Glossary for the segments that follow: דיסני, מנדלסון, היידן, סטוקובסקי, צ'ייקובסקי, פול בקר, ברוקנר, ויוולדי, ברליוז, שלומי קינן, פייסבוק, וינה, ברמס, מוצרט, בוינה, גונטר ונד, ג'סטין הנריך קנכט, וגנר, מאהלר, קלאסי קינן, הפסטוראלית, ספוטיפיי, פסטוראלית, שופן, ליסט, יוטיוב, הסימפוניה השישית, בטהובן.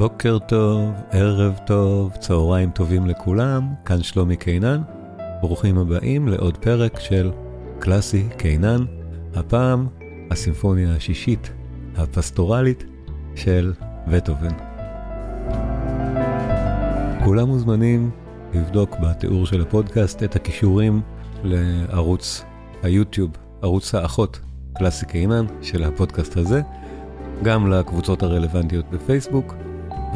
בוקר טוב, ערב טוב, צהריים טובים לכולם, כאן שלומי קינן, ברוכים הבאים לעוד פרק של קלאסי קינן, הפעם הסימפוניה השישית, הפסטוראלית של בטהובן. כולם מוזמנים לבדוק בתיאור של הפודקאסט את הקישורים לערוץ היוטיוב, ערוץ האחות קלאסי קינן של הפודקאסט הזה, גם לקבוצות הרלוונטיות בפייסבוק,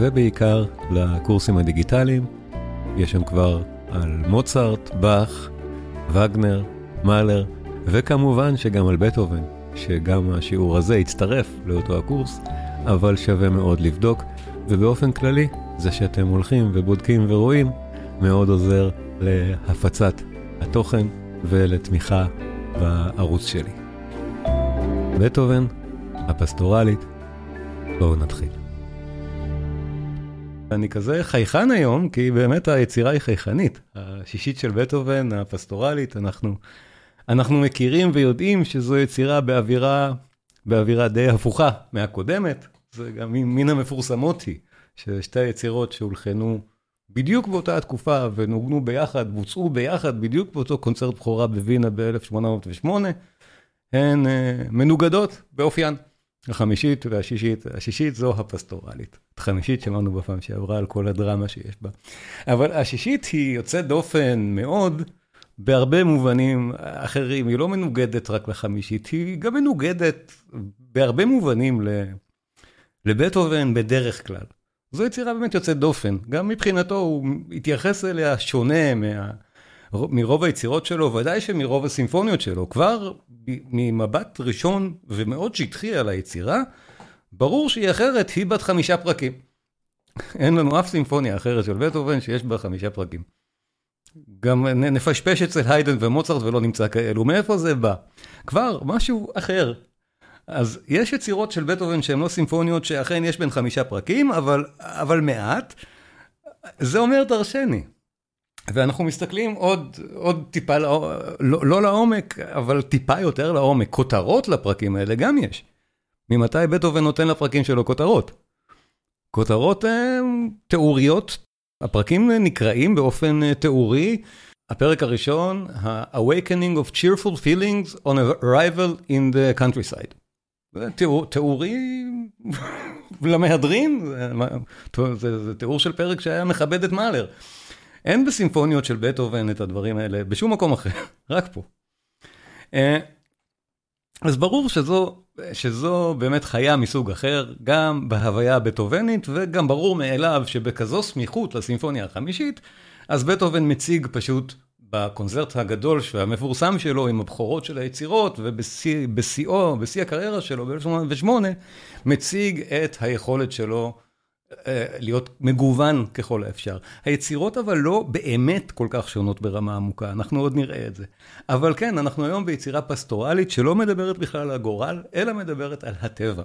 ובעיקר לקורסים הדיגיטליים. יש שם כבר על מוצרט, בך, וגנר, מאהלר, וכמובן שגם על בטהובן, שגם השיעור הזה יצטרף לאותו הקורס, אבל שווה מאוד לבדוק, ובאופן כללי, זה שאתם הולכים ובודקים ורואים, מאוד עוזר להפצת התוכן ולתמיכה בערוץ שלי. בטהובן, הפסטורלית, בואו נתחיל. אני כזה חייכן היום, כי באמת היצירה היא חייכנית. השישית של בטהובן, הפסטורלית, אנחנו מכירים ויודעים שזו יצירה באווירה די הפוכה מהקודמת. זה גם מן המפורסמות היא, ששתי היצירות שהולחנו בדיוק באותה התקופה ונוגנו ביחד, בוצעו ביחד בדיוק באותו קונצרט בכורה בוינה ב-1808, הן מנוגדות באופיין. החמישית והשישית, השישית זו הפסטורלית. את חמישית שמענו בפעם שעברה על כל הדרמה שיש בה. אבל השישית היא יוצאת דופן מאוד, בהרבה מובנים אחרים. היא לא מנוגדת רק לחמישית, היא גם מנוגדת בהרבה מובנים לבטהובן בדרך כלל. זו יצירה באמת יוצאת דופן. גם מבחינתו הוא התייחס אליה שונה מרוב היצירות שלו, ודאי שמרוב הסימפוניות שלו. כבר ממבט ראשון ומאוד שטחי על היצירה, ברור שהיא אחרת, היא בת 5 פרקים. אין לנו אף סימפוניה אחרת של בטהובן שיש בה 5 פרקים. גם נפשפש אצל היידן ומוצרט ולא נמצא כאלו. מאיפה זה בא? כבר משהו אחר. אז יש יצירות של בטהובן שהן לא סימפוניות, שאכן יש בין 5 פרקים, אבל מעט. זה אומר דרשני. ואנחנו מסתכלים עוד טיפה, לא לעומק, אבל טיפה יותר לעומק. כותרות לפרקים האלה גם יש. ממתי בטהובן נותן לפרקים שלו כותרות? כותרות הן תיאוריות. הפרקים נקראים באופן תיאורי. הפרק הראשון, ה-Awakening of Cheerful Feelings on Arrival in the Countryside. זה תיאורי למהדרין. זה תיאור של פרק שהיה מכבד את מאהלר. אין בסימפוניות של בטהובן את הדברים האלה, בשום מקום אחר, רק פה. אז ברור שזו באמת חיה מסוג אחר, גם בהוויה הבטהובנית, וגם ברור מאליו שבכזו סמיכות לסימפוניה החמישית, אז בטהובן מציג פשוט בקונצרט הגדול והמפורסם שלו, עם הבכורות של היצירות, ובשיא הקריירה שלו, ב-1808, מציג את היכולת שלו, להיות מגוון ככל האפשר. היצירות אבל לא באמת כל כך שונות ברמה עמוקה, אנחנו עוד נראה את זה. אבל כן, אנחנו היום ביצירה פסטורלית שלא מדברת בכלל על הגורל, אלא מדברת על הטבע.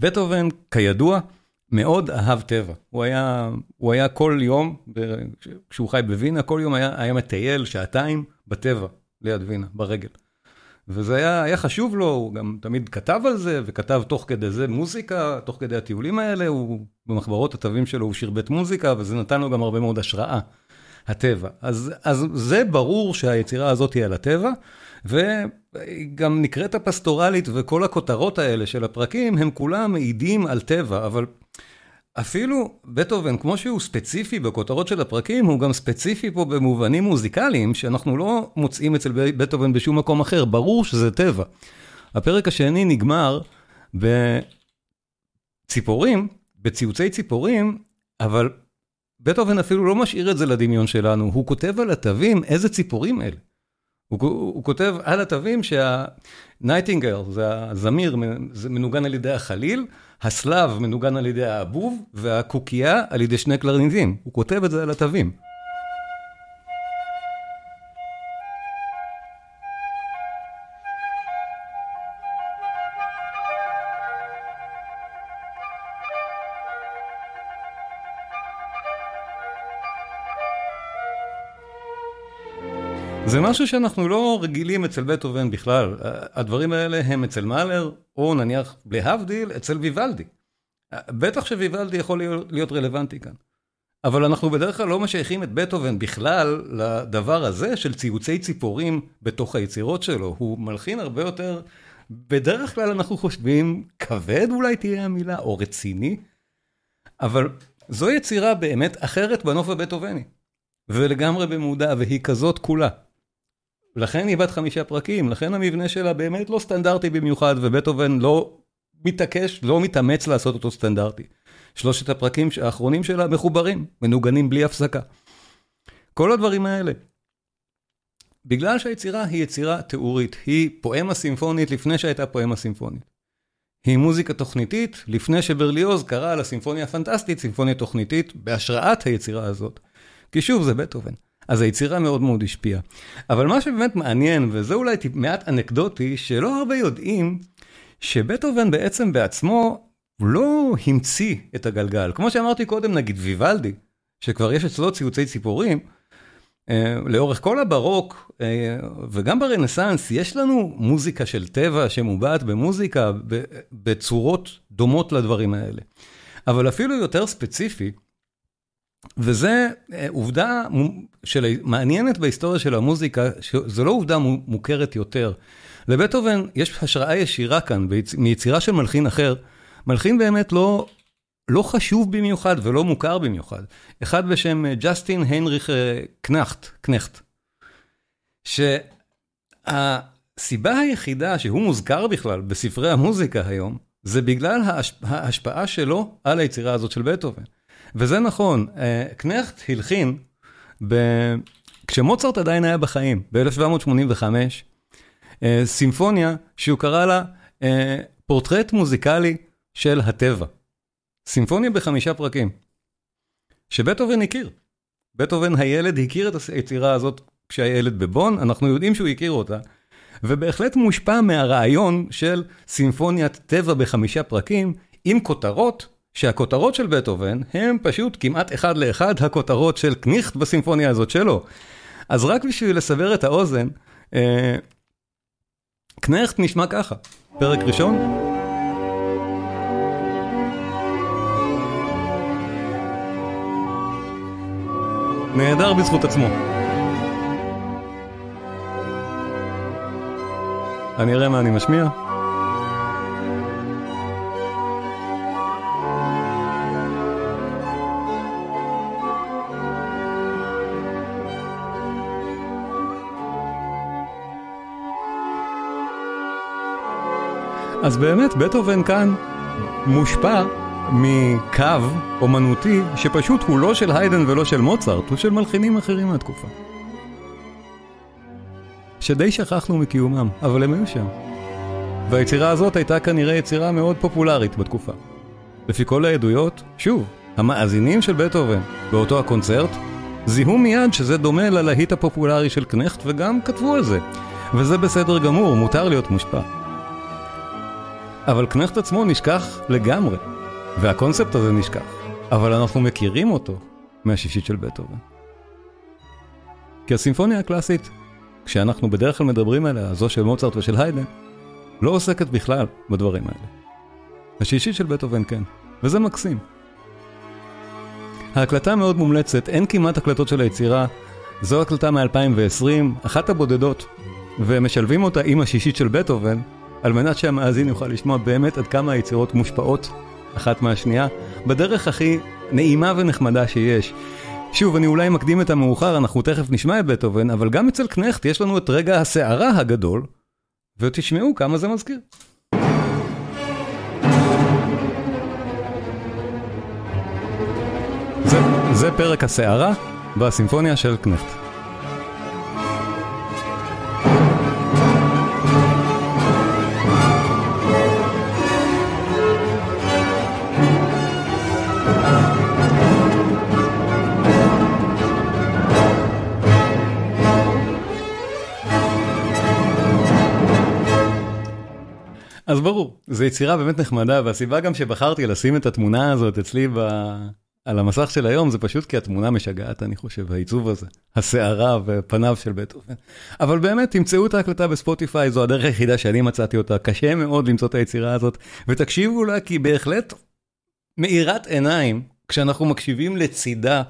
ובטהובן, כידוע, מאוד אהב טבע. הוא היה כל יום, כשהוא חי בווינה, כל יום היה מטייל שעתיים בטבע, ליד וינה, ברגל. וזה היה חשוב לו, הוא גם תמיד כתב על זה, וכתב תוך כדי זה מוזיקה, תוך כדי הטיולים האלה, במחברות התווים שלו הוא שירבט מוזיקה, וזה נתן לו גם הרבה מאוד השראה, הטבע. אז זה ברור שהיצירה הזאת היא על הטבע, והיא גם נקראת הפסטורלית, וכל הכותרות האלה של הפרקים, הם כולם מעידים על טבע, אבל אפילו בטהובן, כמו שהוא ספציפי בכותרות של הפרקים, הוא גם ספציפי פה במובנים מוזיקליים, שאנחנו לא מוצאים אצל בטהובן בשום מקום אחר, ברור שזה טבע. הפרק השני נגמר בציוצי ציפורים, אבל בטהובן אפילו לא משאיר את זה לדמיון שלנו, הוא כותב על התווים איזה ציפורים אלה. הוא כותב על התווים שהנייטינגל, זה הזמיר, זה מנוגן על ידי החליל, הסלב מנוגן על ידי האבוב, והקוקייה על ידי שני קלרניטים. הוא כותב את זה על התווים. זה משהו שאנחנו לא רגילים אצל בטהובן בכלל. הדברים האלה הם אצל מאהלר, או נניח להבדיל, אצל ויוולדי. בטח שויוולדי יכול להיות רלוונטי כאן. אבל אנחנו בדרך כלל לא משייכים את בטהובן בכלל לדבר הזה של ציוצי ציפורים בתוך היצירות שלו. הוא מלחין הרבה יותר, בדרך כלל אנחנו חושבים, כבד אולי תהיה המילה, או רציני, אבל זו יצירה באמת אחרת בנוף הבטהובני, ולגמרי במודע, והיא כזאת כולה. לכן היא בת 5 פרקים, לכן המבנה שלה באמת לא סטנדרטי במיוחד, ובטהובן לא מתעקש, לא מתאמץ לעשות אותו סטנדרטי. 3 הפרקים האחרונים שלה מחוברים, מנוגנים בלי הפסקה. כל הדברים האלה. בגלל שהיצירה היא יצירה תיאורית, היא פואמה סימפונית לפני שהייתה פואמה סימפונית. היא מוזיקה תוכניתית לפני שברליוז קרא על הסימפוניה הפנטסטית, סימפוניה תוכניתית, בהשראת היצירה הזאת. כי שוב זה בטהובן. אז היצירה מאוד מאוד השפיעה. אבל מה שבאמת מעניין, וזה אולי מעט אנקדוטי, שלא הרבה יודעים, שבטהובן בעצם בעצמו לא המציא את הגלגל. כמו שאמרתי קודם, נגיד ויוולדי, שכבר יש אצלו ציוצי ציפורים, לאורך כל הברוק, וגם ברנסנס, יש לנו מוזיקה של טבע שמובעת במוזיקה, בצורות דומות לדברים האלה. אבל אפילו יותר ספציפי, וזה עובדה מעניינת בהיסטוריה של המוזיקה, שזו לא עובדה מוכרת יותר. לבטהובן יש השראה ישירה כאן, מיצירה של מלחין אחר, מלחין באמת לא חשוב במיוחד ולא מוכר במיוחד. אחד בשם ג'סטין הנריך קנכט, שהסיבה היחידה שהוא מוזכר בכלל בספרי המוזיקה היום, זה בגלל ההשפעה שלו על היצירה הזאת של בטהובן. וזה נכון, קנכט הלחין, כשמוצרט עדיין היה בחיים, ב-1785, סימפוניה שהוא קרא לה פורטרט מוזיקלי של הטבע. סימפוניה ב5 פרקים, שבטהובן הכיר. בטהובן הילד הכיר את היצירה הזאת כשהילד בבון, אנחנו יודעים שהוא הכיר אותה, ובהחלט מושפע מהרעיון של סימפוניית טבע ב5 פרקים, עם כותרות, שהכותרות של בטהובן הם פשוט כמעט אחד לאחד הכותרות של קנכט בסימפוניה הזאת שלו. אז רק בשביל לסבר את האוזן, קנכט נשמע ככה, פרק ראשון. נהדר בזכות עצמו. אני אראה מה אני משמיע. אז באמת בטהובן כאן מושפע מקו אומנותי שפשוט הוא לא של היידן ולא של מוצרט, הוא של מלחינים אחרים מהתקופה, שדי שכחנו מקיומם, אבל הם היו שם. והיצירה הזאת הייתה כנראה יצירה מאוד פופולרית בתקופה. לפי כל העדויות, שוב, המאזינים של בטהובן באותו הקונצרט זיהו מיד שזה דומה ללהיט הפופולרי של קנכט, וגם כתבו על זה, וזה בסדר גמור, מותר להיות מושפע. אבל קנכט עצמו נשכח לגמרי, והקונספט הזה נשכח, אבל אנחנו מכירים אותו מהשישית של בטהובן. כי הסימפוניה הקלאסית, כשאנחנו בדרך כלל מדברים עליה, זו של מוצרט ושל היידן, לא עוסקת בכלל בדברים האלה. השישית של בטהובן כן, וזה מקסים. ההקלטה מאוד מומלצת, אין כמעט הקלטות של היצירה, זו הקלטה מ-2020, אחת הבודדות, ומשלבים אותה עם השישית של בטהובן, על מנת שהמאזין יוכל לשמוע באמת עד כמה היצירות מושפעות אחת מהשנייה, בדרך הכי נעימה ונחמדה שיש. שוב, אני אולי מקדים את המאוחר, אנחנו תכף נשמע את בטהובן, אבל גם אצל קנכט יש לנו את רגע הסערה הגדול, ותשמעו כמה זה מזכיר. זה פרק הסערה בסימפוניה של קנכט. אז ברור, זו יצירה באמת נחמדה, והסיבה גם שבחרתי לשים את התמונה הזאת אצלי על המסך של היום, זה פשוט כי התמונה משגעת, אני חושב, העיצוב הזה, השערה ופניו של בטהובן. אבל באמת, תמצאו את ההקלטה בספוטיפיי, זו הדרך היחידה שאני מצאתי אותה, קשה מאוד למצוא את היצירה הזאת, ותקשיבו לה, כי בהחלט מאירת עיניים כשאנחנו מקשיבים לצידה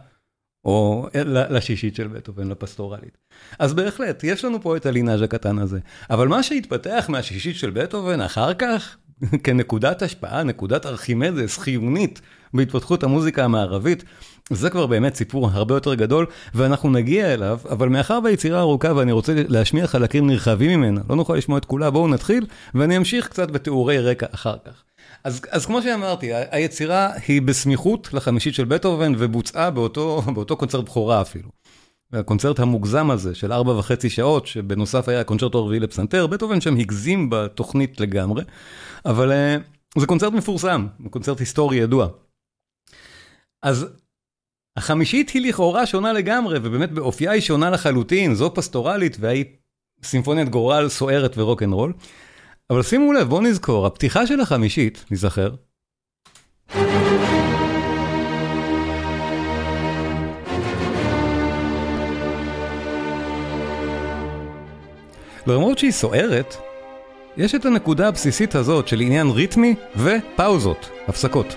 או לשישית של בטהובן, לפסטורלית. אז בהחלט, יש לנו פה את הלינאז' הקטן הזה. אבל מה שהתפתח מהשישית של בטהובן אחר כך, כנקודת השפעה, נקודת ארכימדס חיונית בהתפתחות המוזיקה המערבית, זה כבר באמת סיפור הרבה יותר גדול, ואנחנו נגיע אליו, אבל מאחר ביצירה ארוכה, ואני רוצה להשמיע חלקים נרחבים ממנה, לא נוכל לשמוע את כולה, בואו נתחיל, ואני אמשיך קצת בתיאורי רקע אחר כך. אז כמו שאמרתי, היצירה היא בסמיכות לחמישית של בטהובן, ובוצעה באותו קונצרט בחורה אפילו. והקונצרט המוגזם הזה של 4.5 שעות, שבנוסף היה הקונצרט הרביעי לפסנתר, בטהובן שם הגזים בתוכנית לגמרי, אבל זה קונצרט מפורסם, קונצרט היסטורי ידוע. אז החמישית היא לכאורה שונה לגמרי, ובאמת באופייה היא שונה לחלוטין, זו פסטורלית והיא סימפוניית גורל סוערת ורוקנרול. אבל שימו לב, בואו נזכור, הפתיחה של החמישית, נזכר. למרות שהיא סוערת, יש את הנקודה הבסיסית הזאת של עניין ריתמי ופאוזות, הפסקות.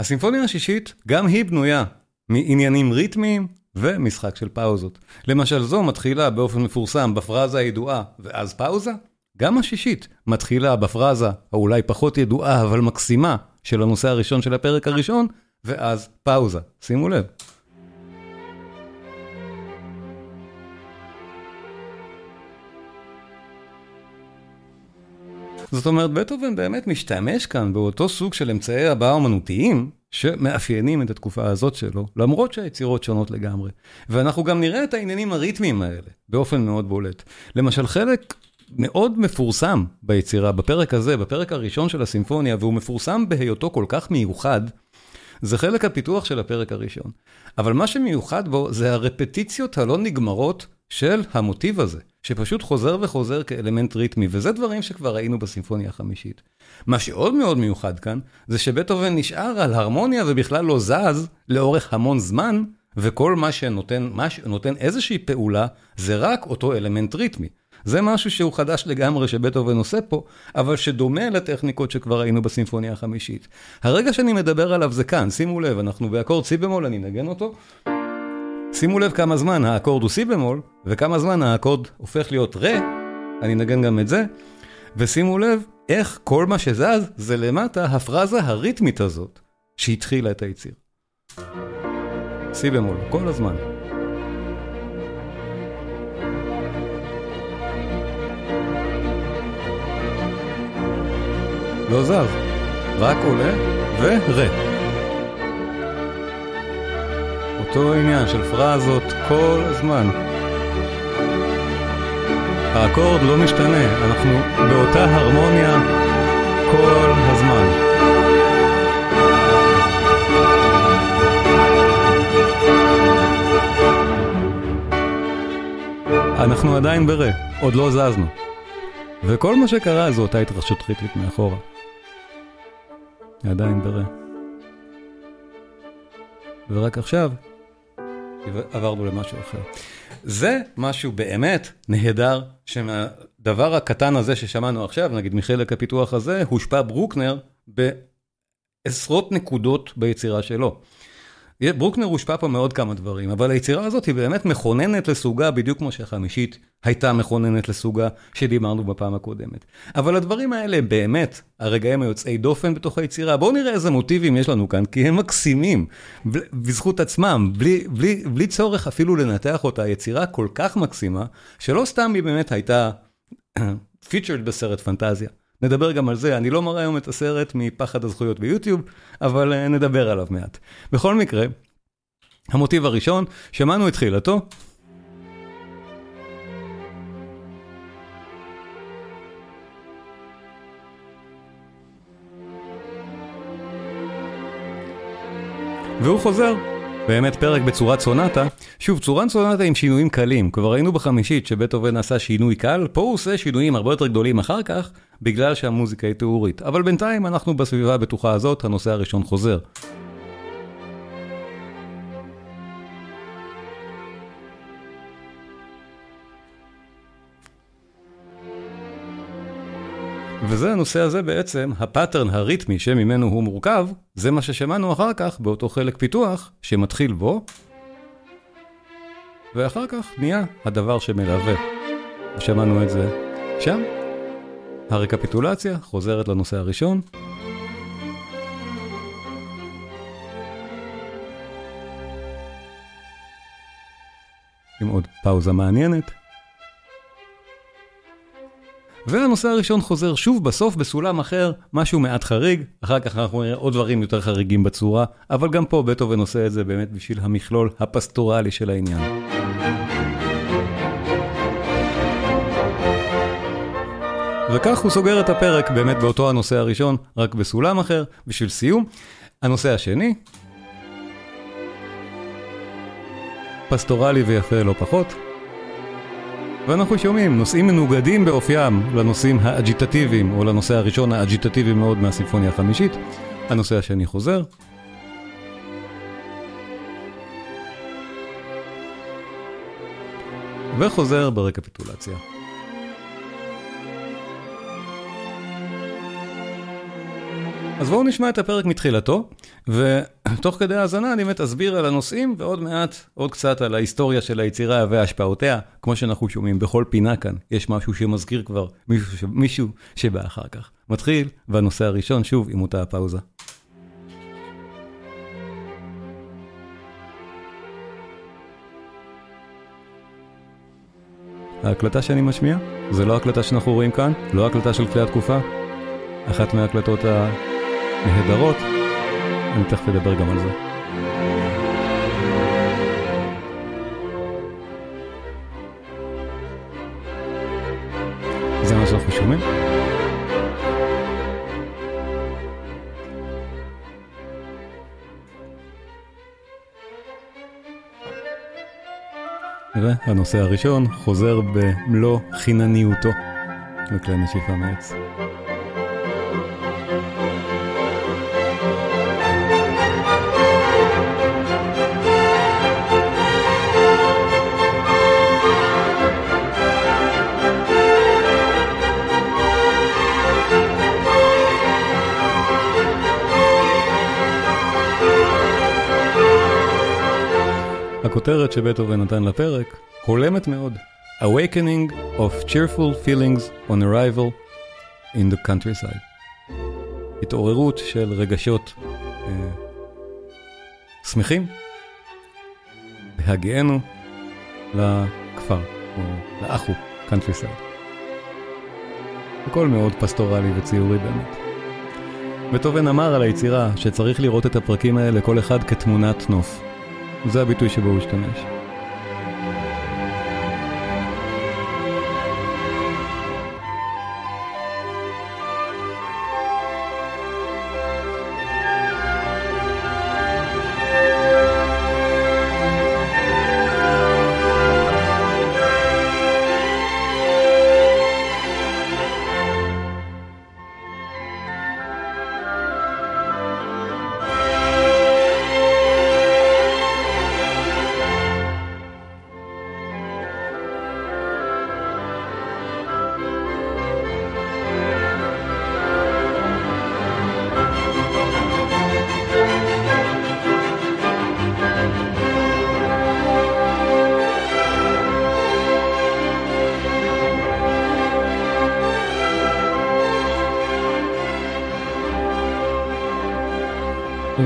הסימפוניה השישית גם היא בנויה מעניינים ריתמיים ומשחק של פאוזות. למשל זו מתחילה באופן מפורסם בפרזה הידועה ואז פאוזה. גם השישית מתחילה בפרזה האולי פחות ידועה אבל מקסימה של הנושא הראשון של הפרק הראשון ואז פאוזה. שימו לב. זאת אומרת, בטהובן באמת משתמש כאן באותו סוג של אמצעי הבעה האומנותיים שמאפיינים את התקופה הזאת שלו, למרות שהיצירות שונות לגמרי. ואנחנו גם נראה את העניינים הריתמיים האלה באופן מאוד בולט. למשל, חלק מאוד מפורסם ביצירה, בפרק הזה, בפרק הראשון של הסימפוניה, והוא מפורסם בהיותו כל כך מיוחד, זה חלק הפיתוח של הפרק הראשון. אבל מה שמיוחד בו זה הרפטיציות הלא נגמרות של המוטיב הזה, שפשוט חוזר וחוזר כאלמנט ריתמי, וזה דברים שכבר ראינו בסימפוניה החמישית. מה שעוד מאוד מיוחד כאן, זה שבטהובן נשאר על הרמוניה ובכלל לא זז לאורך המון זמן, וכל מה שנותן איזושהי פעולה, זה רק אותו אלמנט ריתמי. זה משהו שהוא חדש לגמרי שבטהובן עושה פה, אבל שדומה לטכניקות שכבר ראינו בסימפוניה החמישית. הרגע שאני מדבר עליו זה כאן, שימו לב, אנחנו באקורד סי במול, אני נגן אותו. שימו לב כמה זמן האקורד הוא סי במול, וכמה זמן האקורד הופך להיות רה, אני נגן גם את זה, ושימו לב איך כל מה שזז זה למטה הפרזה הריתמית הזאת שהתחילה את היציר. סי במול, כל הזמן. לא זז, רק עולה ורה. אותו עניין של פרזות כל הזמן. האקורד לא משתנה, אנחנו באותה הרמוניה כל הזמן. אנחנו עדיין ברא, עוד לא זזנו. וכל מה שקרה זו אותה התרחשות ריתמית מאחורה. עדיין ברא. ורק עכשיו עברנו למשהו אחר. זה משהו באמת נהדר, שמהדבר הקטן הזה ששמענו עכשיו, נגיד מחלק הפיתוח הזה, הושפע ברוקנר בעשרות נקודות ביצירה שלו. ברוקנר הושפע פה מאוד כמה דברים, אבל היצירה הזאת היא באמת מכוננת לסוגה, בדיוק כמו שהחמישית הייתה מכוננת לסוגה, שדיברנו בפעם הקודמת. אבל הדברים האלה באמת, הרגעים היוצאי דופן בתוך היצירה, בואו נראה איזה מוטיבים יש לנו כאן, כי הם מקסימים, בזכות עצמם, בלי צורך אפילו לנתח אותה, היצירה כל כך מקסימה, שלא סתם היא באמת הייתה featured בסרט פנטזיה. נדבר גם על זה, אני לא מראה היום את הסרט מפחד הזכויות ביוטיוב, אבל נדבר עליו מעט. בכל מקרה, המוטיב הראשון, שמענו את תחילתו. והוא חוזר, באמת פרק בצורת סונטה, שוב צורת סונטה עם שינויים קלים, כבר ראינו בחמישית שבטהובן עשה שינוי קל, פה הוא עושה שינויים הרבה יותר גדולים אחר כך, בגלל שהמוזיקה היא תיאורית, אבל בינתיים אנחנו בסביבה הבטוחה הזאת, הנושא הראשון חוזר. וזה הנושא הזה בעצם, הפאטרן הריתמי שממנו הוא מורכב, זה מה ששמענו אחר כך באותו חלק פיתוח שמתחיל בו, ואחר כך נהיה הדבר שמלווה. שמענו את זה שם. הרקפיטולציה חוזרת לנושא הראשון. עם עוד פאוזה מעניינת. והנושא הראשון חוזר שוב בסוף בסולם אחר, משהו מעט חריג, אחר כך אנחנו נראה עוד דברים יותר חריגים בצורה, אבל גם פה בטהובן עושה את זה באמת בשביל המכלול הפסטורלי של העניין. וכך הוא סוגר את הפרק באמת באותו הנושא הראשון, רק בסולם אחר, בשביל סיום. הנושא השני, פסטורלי ויפה לא פחות. ואנחנו שומעים נושאים מנוגדים באופיים לנושאים האג'יטטיביים, או לנושא הראשון האג'יטטיבי מאוד מהסימפוניה החמישית. הנושא השני חוזר. וחוזר ברקפיטולציה. אז בואו נשמע את הפרק מתחילתו, ותוך כדי ההזנה אני באמת אסביר על הנושאים, ועוד מעט, עוד קצת על ההיסטוריה של היצירה והשפעותיה, כמו שאנחנו שומעים בכל פינה כאן, יש משהו שמזכיר כבר מישהו שבא אחר כך. מתחיל, והנושא הראשון שוב עם אותה הפאוזה. ההקלטה שאני משמיע, זה לא הקלטה שאנחנו רואים כאן, לא הקלטה של כלי התקופה, אחת מההקלטות נהדרות, אני תכף אדבר גם על זה. זה מה שאנחנו שומעים. והנושא הראשון חוזר במלוא חינניותו לכלי נשיפה מעץ. הכותרת שבטהובן נתן לפרק הולמת מאוד. Awakening of cheerful feelings on arrival in the countryside. התעוררות של רגשות שמחים בהגיענו לכפר או לאחו, countryside. הכל מאוד פסטורלי וציורי באמת. בטהובן אמר על היצירה שצריך לראות את הפרקים האלה כל אחד כתמונת נוף. זה הביטוי שבו הוא השתמש.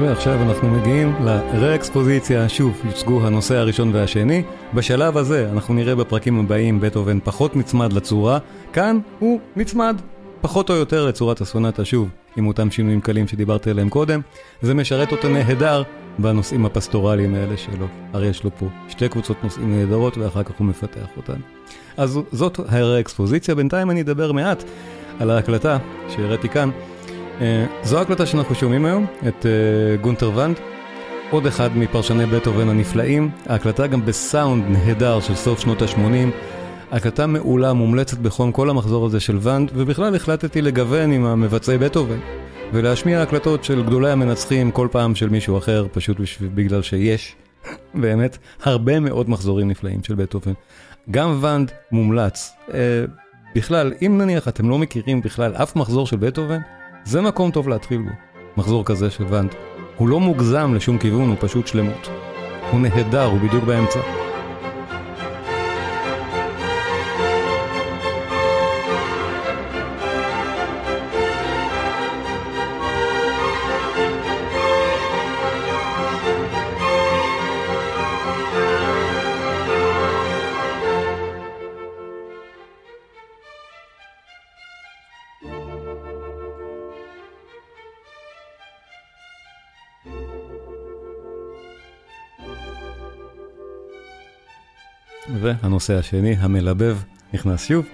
ועכשיו אנחנו מגיעים לרא-אקספוזיציה, שוב יוצגו הנושא הראשון והשני. בשלב הזה אנחנו נראה בפרקים הבאים בטהובן פחות נצמד לצורה, כאן הוא נצמד פחות או יותר לצורת הסונטה שוב, עם אותם שינויים קלים שדיברתי עליהם קודם. זה משרת אותה נהדר בנושאים הפסטורליים האלה שלו. הרי יש לו פה שתי קבוצות נושאים נהדרות ואחר כך הוא מפתח אותן. אז זאת הרא-אקספוזיציה, בינתיים אני אדבר מעט על ההקלטה שהראיתי כאן. זו ההקלטה שאנחנו שומעים היום, את גונטר ונד, עוד אחד מפרשני בטהובן הנפלאים. ההקלטה גם בסאונד נהדר של סוף שנות ה-80. ההקלטה מעולה, מומלצת בחום, כל המחזור הזה של ונד, ובכלל החלטתי לגוון עם המבצעי בטהובן, ולהשמיע הקלטות של גדולי המנצחים כל פעם של מישהו אחר, פשוט בגלל שיש באמת הרבה מאוד מחזורים נפלאים של בטהובן. גם ונד מומלץ, בכלל, אם נניח אתם לא מכירים בכלל אף מחזור של בטהובן, זה מקום טוב להתחיל בו. מחזור כזה של ונד. הוא לא מוגזם לשום כיוון, הוא פשוט שלמות. הוא נהדר, הוא בדיוק באמצע. והנושא השני, המלבב, נכנס שוב.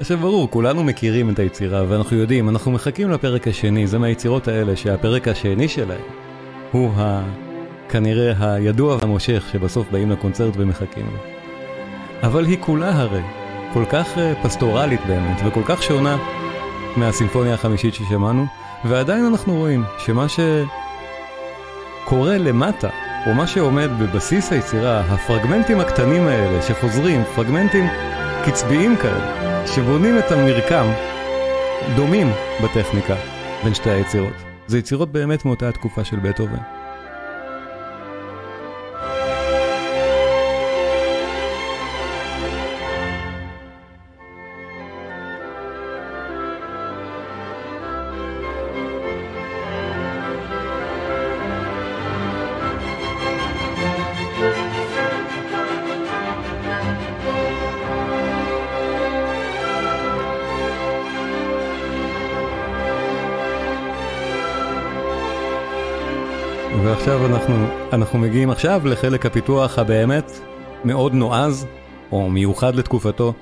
עכשיו ברור, כולנו מכירים את היצירה, ואנחנו יודעים, אנחנו מחכים לפרק השני, זה מהיצירות האלה שהפרק השני שלהם הוא כנראה הידוע והמושך שבסוף באים לקונצרט ומחכים לו. אבל היא כולה הרי כל כך פסטורלית באמת, וכל כך שונה מהסימפוניה החמישית ששמענו, ועדיין אנחנו רואים שמה שקורה למטה, ומה שעומד בבסיס היצירה, הפרגמנטים הקטנים האלה שחוזרים, פרגמנטים קצביים כאלה, שבונים את המרקם, דומים בטכניקה בין שתי היצירות. זה יצירות באמת מאותה התקופה של בטהובן. ועכשיו אנחנו מגיעים עכשיו לחלק הפיתוח הבאמת מאוד נועז, או מיוחד לתקופתו.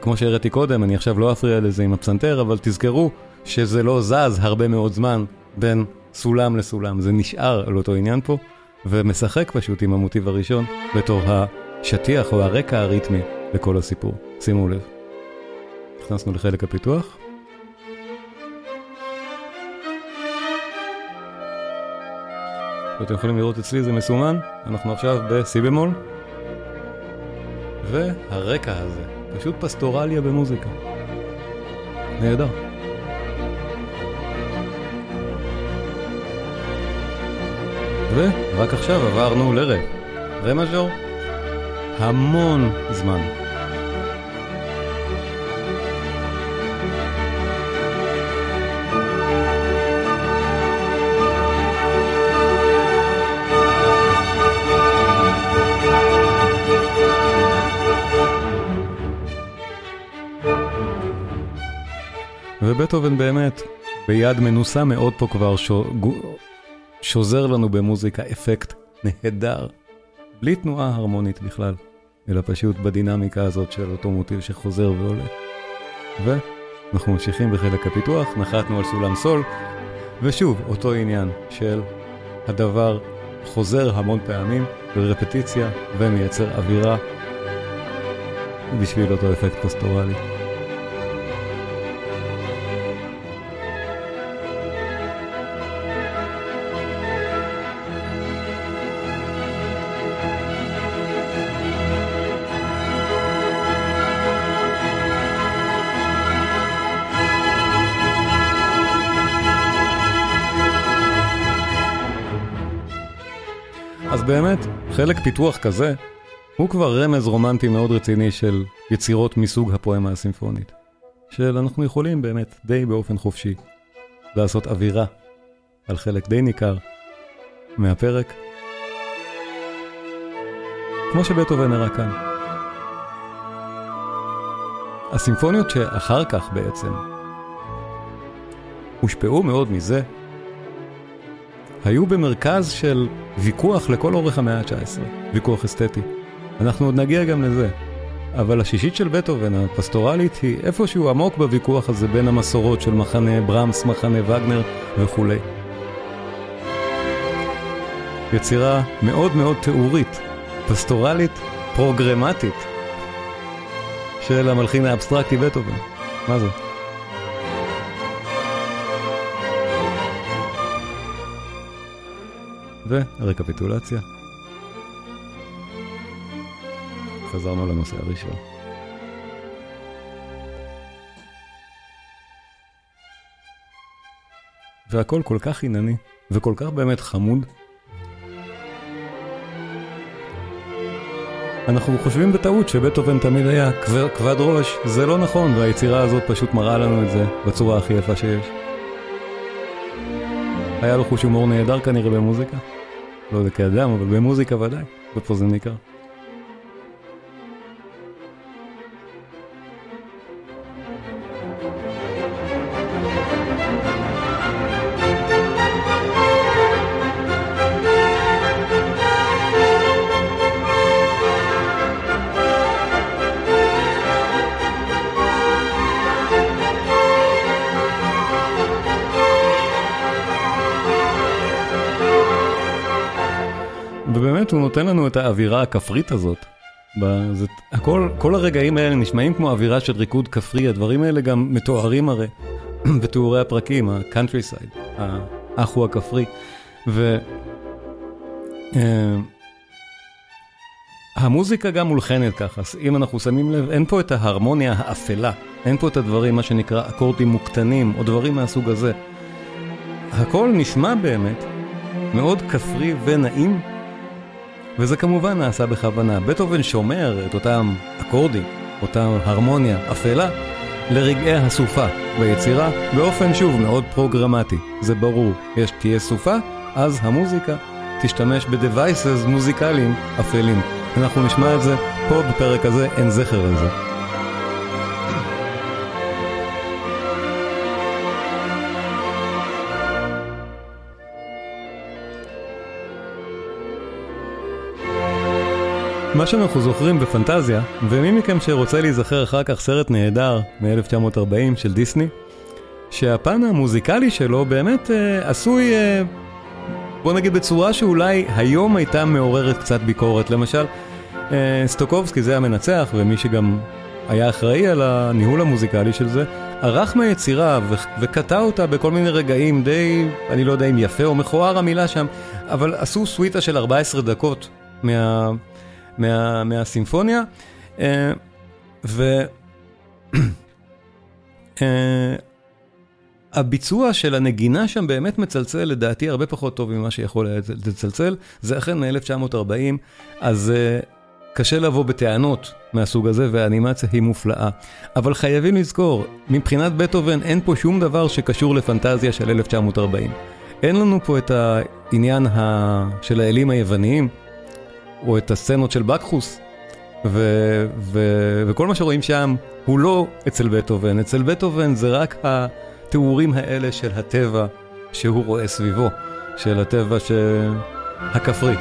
כמו שהראיתי קודם, אני עכשיו לא אפריע לזה עם הפסנתר, אבל תזכרו שזה לא זז הרבה מאוד זמן בין סולם לסולם. זה נשאר על אותו עניין פה, ומשחק פשוט עם המוטיב הראשון בתור השטיח או הרקע הריתמי לכל הסיפור. שימו לב. נכנסנו לחלק הפיתוח. אתם יכולים לראות אצלי זה מסומן, אנחנו עכשיו בסיבמול, והרקע הזה, פשוט פסטורליה במוזיקה. נהדר. ורק עכשיו עברנו לרב, רמז'ור, המון זמן. ובטהובן באמת, ביד מנוסה מאוד פה כבר, שוזר לנו במוזיקה אפקט נהדר, בלי תנועה הרמונית בכלל, אלא פשוט בדינמיקה הזאת של אותו מוטיב שחוזר ועולה. ואנחנו ממשיכים בחלק הפיתוח, נחתנו על סולם סול, ושוב אותו עניין של הדבר חוזר המון פעמים, ברפטיציה ומייצר אווירה, בשביל אותו אפקט פסטורלי. אז באמת, חלק פיתוח כזה הוא כבר רמז רומנטי מאוד רציני של יצירות מסוג הפואמה הסימפונית, שאנחנו יכולים באמת די באופן חופשי לעשות אווירה על חלק די ניכר מהפרק, כמו שבטהובן הראה כאן. הסימפוניות שאחר כך בעצם הושפעו מאוד מזה, היו במרכז של ויכוח לכל אורך המאה ה-19, ויכוח אסתטי. אנחנו עוד נגיע גם לזה. אבל השישית של בטהובן, הפסטורלית, היא איפשהו עמוק בוויכוח הזה בין המסורות של מחנה ברמס, מחנה וגנר וכו'. יצירה מאוד מאוד תיאורית, פסטורלית, פרוגרמטית, של המלחין האבסטרקטי בטהובן. מה זה? ורקפיטולציה. חזרנו לנושא הראשון. והכל כל כך עינני וכל כך באמת חמוד. אנחנו חושבים בטעות שבטהובן תמיד היה כבד ראש, זה לא נכון, והיצירה הזאת פשוט מראה לנו את זה בצורה הכי יפה שיש. היה לו חוש הומור נהדר כנראה במוזיקה. לא יודע כאדם, אבל במוזיקה ודאי, ופה זה ניכר. הוא נותן לנו את האווירה הכפרית הזאת. כל הרגעים האלה נשמעים כמו אווירה של ריקוד כפרי. הדברים האלה גם מתוארים הרי בתיאורי הפרקים, ה-countryside, האח הוא הכפרי. והמוזיקה גם מולחנת ככה. אם אנחנו שמים לב, אין פה את ההרמוניה האפלה. אין פה את הדברים, מה שנקרא אקורדים מוקטנים, או דברים מהסוג הזה. הכל נשמע באמת מאוד כפרי ונעים. וזה כמובן נעשה בכוונה. בטהובן שומר את אותם אקורדים, אותם הרמוניה אפלה, לרגעי הסופה ביצירה, באופן שוב מאוד פרוגרמטי. זה ברור, תהיה סופה, אז המוזיקה תשתמש בדווייסס מוזיקליים אפלים. אנחנו נשמע את זה פה בפרק הזה, אין זכר על זה. מה שאנחנו זוכרים בפנטזיה, ומי מכם שרוצה להיזכר אחר כך סרט נהדר מ-1940 של דיסני, שהפן המוזיקלי שלו באמת עשוי, בוא נגיד בצורה שאולי היום הייתה מעוררת קצת ביקורת. למשל, סטוקובסקי, זה המנצח ומי שגם היה אחראי על הניהול המוזיקלי של זה, ערך מהיצירה וקטע אותה בכל מיני רגעים די, אני לא יודע אם יפה או מכוער המילה שם, אבל עשו סוויטה של 14 דקות מהסימפוניה, והביצוע של הנגינה שם באמת מצלצל, לדעתי הרבה פחות טוב ממה שיכול לצלצל. זה אכן מ-1940, אז קשה לבוא בטענות מהסוג הזה, והאנימציה היא מופלאה. אבל חייבים לזכור, מבחינת בטהובן אין פה שום דבר שקשור לפנטזיה של 1940. אין לנו פה את העניין של האלים היווניים, או את הסצנות של בקחוס, וכל מה שרואים שם הוא לא אצל בטהובן. אצל בטהובן זה רק התיאורים האלה של הטבע שהוא רואה סביבו, של הטבע הכפרי.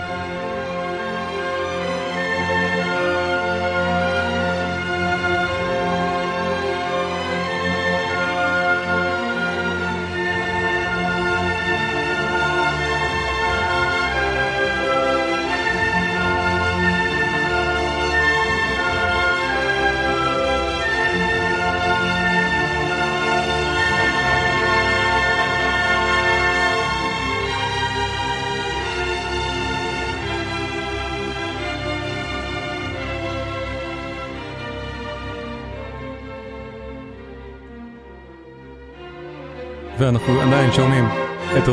ואנחנו עדיין שומעים את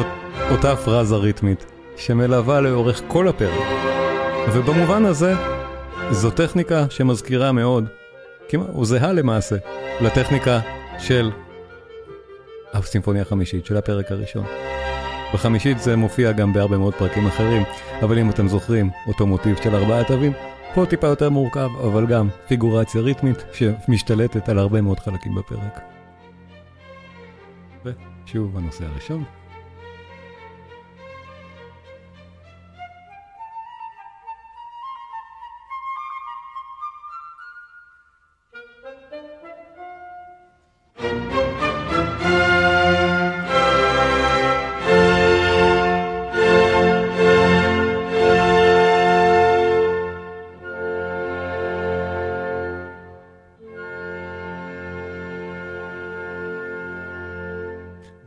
אותה פרזה ריתמית שמלווה לאורך כל הפרק, ובמובן הזה זו טכניקה שמזכירה מאוד, או זהה למעשה, לטכניקה של הסימפוניה החמישית, של הפרק הראשון. בחמישית זה מופיע גם בהרבה מאוד פרקים אחרים, אבל אם אתם זוכרים אותו מוטיב של 4 תווים, פה טיפה יותר מורכב, אבל גם פיגורציה ריתמית שמשתלטת על הרבה מאוד חלקים בפרק. ושוב הנושא הראשון.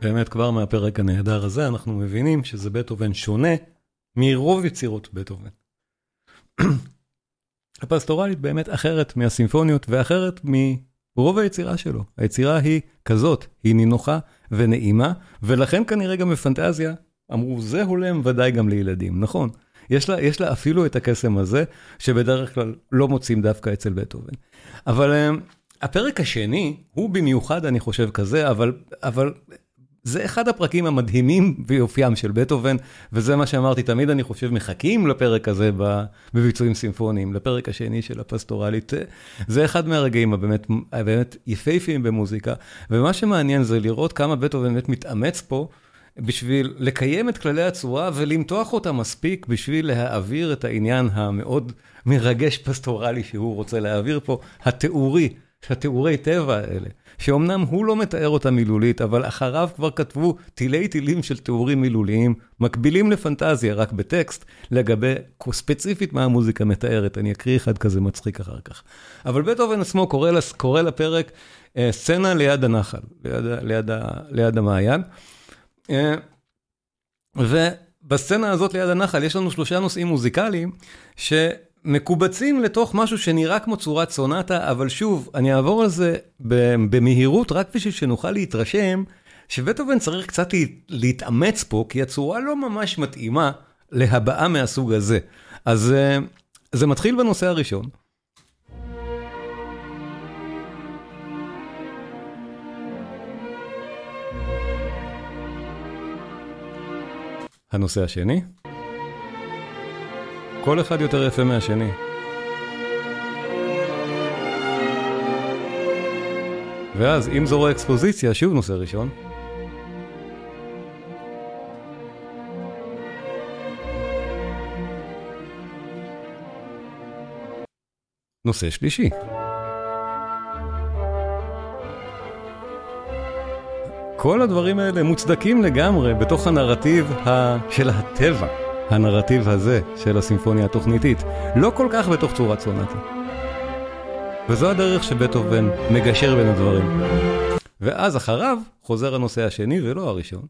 באמת כבר מהפרק הנהדר הזה אנחנו מבינים שזה בטהובן שונה מרוב יצירות בטהובן. הפסטוראלית באמת אחרת מהסימפוניות ואחרת רוב היצירה שלו. היצירה היא כזאת, היא נינוחה ונעימה, ולכן כנראה גם בפנטזיה אמרו, זה הולם ודאי גם לילדים, נכון? יש לה אפילו את הקסם הזה, שבדרך כלל לא מוצאים דווקא אצל בטהובן. אבל הפרק השני, הוא במיוחד אני חושב כזה, אבל זה אחד הפרקים המדהימים ביופיים של בטהובן, וזה מה שאמרתי תמיד, אני חושב, מחכים לפרק הזה בביצועים סימפוניים, לפרק השני של הפסטוראלית. זה אחד מהרגעים הבאמת יפהפיים במוזיקה, ומה שמעניין זה לראות כמה בטהובן באמת מתאמץ פה, בשביל לקיים את כללי הצורה ולמתוח אותה מספיק בשביל להעביר את העניין המאוד מרגש פסטורלי שהוא רוצה להעביר פה, התיאורי טבע האלה, שאומנם הוא לא מתאר אותה מילולית, אבל אחריו כבר כתבו תילי תילים של תיאורים מילוליים, מקבילים לפנטזיה רק בטקסט, לגבי ספציפית מה המוזיקה מתארת, אני אקריא אחד כזה מצחיק אחר כך. אבל בטהובן עצמו קורא לפרק סצנה ליד הנחל, ליד המעיין, ובסצנה הזאת ליד הנחל יש לנו 3 נושאים מוזיקליים שמקובצים לתוך משהו שנראה כמו צורת סונטה, אבל שוב, אני אעבור על זה במהירות רק בשביל שנוכל להתרשם שבטהובן צריך קצת להתאמץ פה, כי הצורה לא ממש מתאימה להבעה מהסוג הזה. אז זה מתחיל בנושא הראשון. הנושא השני, כל אחד יותר יפה מהשני, ואז אם זו אקספוזיציה, שוב נושא ראשון, נושא שלישי. כל הדברים האלה מוצדקים לגמרי בתוך הנרטיב של הטבע, הנרטיב הזה של הסימפוניה התוכניתית, לא כל כך בתוך צורת סונטה. וזו הדרך שבטהובן מגשר בין הדברים. ואז אחריו חוזר הנושא השני ולא הראשון.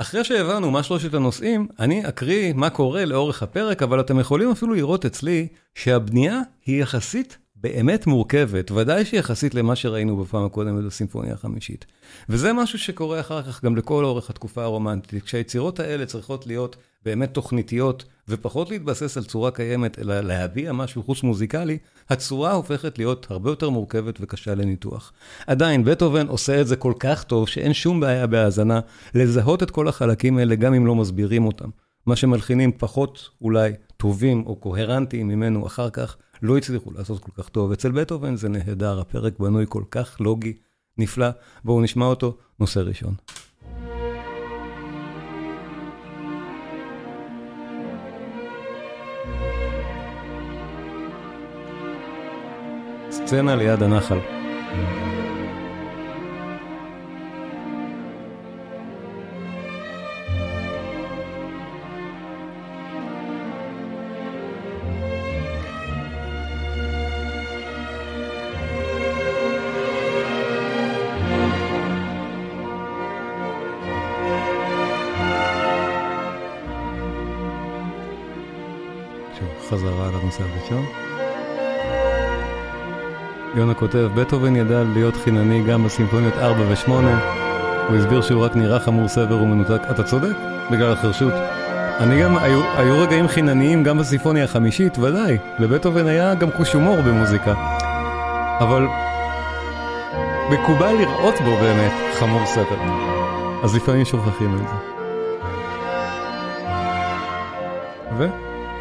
אחרי שהבנו מה 3 הנושאים, אני אקריא מה קורה לאורך הפרק, אבל אתם יכולים אפילו לראות אצלי שהבנייה היא יחסית באמת מורכבת, ודאי שיחסית למה שראינו בפעם הקודמת בסימפוניה החמישית. וזה משהו שקורה אחר כך גם לכל אורך התקופה הרומנטית, כשהיצירות האלה צריכות להיות באמת תוכניתיות, ופחות להתבסס על צורה קיימת, אלא להביע משהו חוץ מוזיקלי, הצורה הופכת להיות הרבה יותר מורכבת וקשה לניתוח. עדיין, בטהובן עושה את זה כל כך טוב, שאין שום בעיה בהאזנה לזהות את כל החלקים האלה, גם אם לא מסבירים אותם. מה שמלחינים פחות אולי טובים או קוהרנטיים ממנו אחר כך, לא הצליחו לעשות כל כך טוב. אצל בטהובן זה נהדר, הפרק בנוי כל כך לוגי, נפלא. בואו נשמע אותו, נושא ראשון. סצנה ליד הנחל. שוב, חזרה לנושא הראשון. יונה כותב, בטהובן ידע להיות חינני גם בסימפוניות 4 ו-8, הוא הסביר שהוא רק נראה חמור סבר ומנותק. אתה צודק, בגלל החרשות. היו רגעים חינניים גם בסימפוניה החמישית, ודאי. לבטהובן היה גם חוש הומור במוזיקה. אבל מקובל לראות בו באמת חמור סבר. אז לפעמים שוכחים את זה.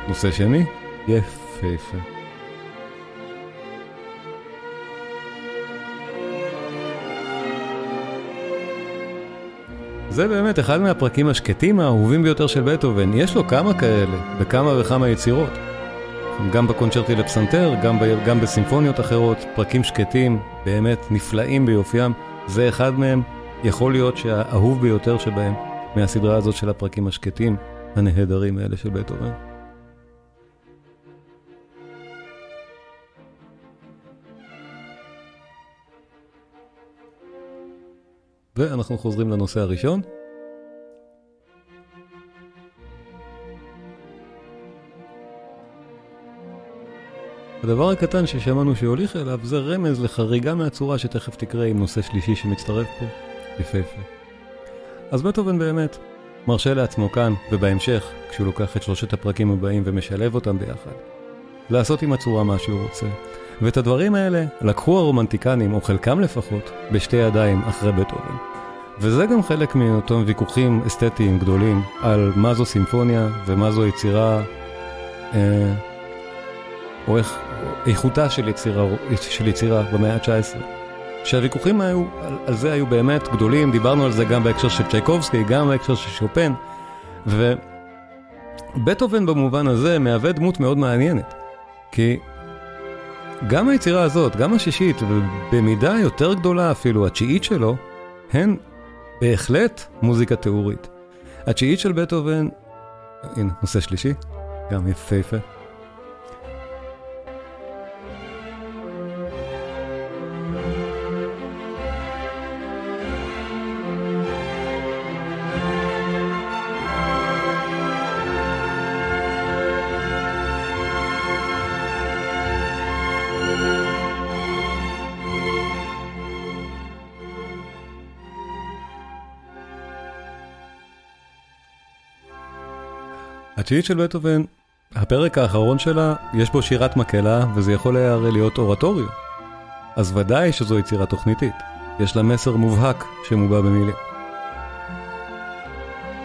ונושא שני, יפהפה. זה באמת אחד מהפרקים השקטים האהובים ביותר של בטהובן. יש לו כמה כאלה, בכמה וכמה יצירות. גם בקונצ'רטי לפסנתר, גם בסימפוניות אחרות, פרקים שקטים, באמת נפלאים ביופיים. זה אחד מהם, יכול להיות שהאהוב ביותר שבהם, מהסדרה הזאת של הפרקים השקטים, הנהדרים האלה של בטהובן. ואנחנו חוזרים לנושא הראשון. הדבר הקטן ששמענו שהוליך אליו זה רמז לחריגה מהצורה שתכף תקרה עם נושא שלישי שמצטרף פה. יפה. אז בטהובן באמת מרשה לעצמו כאן, ובהמשך, כשהוא לוקח את שלושת הפרקים הבאים ומשלב אותם ביחד, לעשות עם הצורה מה שהוא רוצה. ואת הדברים האלה לקחו הרומנטיקנים, או חלקם לפחות, בשתי ידיים אחרי בטהובן. וזה גם חלק מאותם ויכוחים אסתטיים גדולים על מה זו סימפוניה ומה זו יצירה, או איכותה של יצירה במאה ה-19. שהוויכוחים על זה היו באמת גדולים, דיברנו על זה גם בהקשר של צ'ייקובסקי, גם בהקשר של שופן, ובטהובן במובן הזה מהווה דמות מאוד מעניינת, כי גם היצירה הזאת, גם השישית, ובמידה יותר גדולה אפילו התשיעית שלו, הן בהחלט מוזיקה תיאורית. התשיעית של בטהובן, הנה, נושא שלישי, גם יפה. התשיעית של בטהובן, הפרק האחרון שלה, יש בו שירת מקהלה, וזה יכול היה הרי להיות אורטוריו. אז ודאי שזו יצירה תוכניתית. יש לה מסר מובהק שמובע במילים.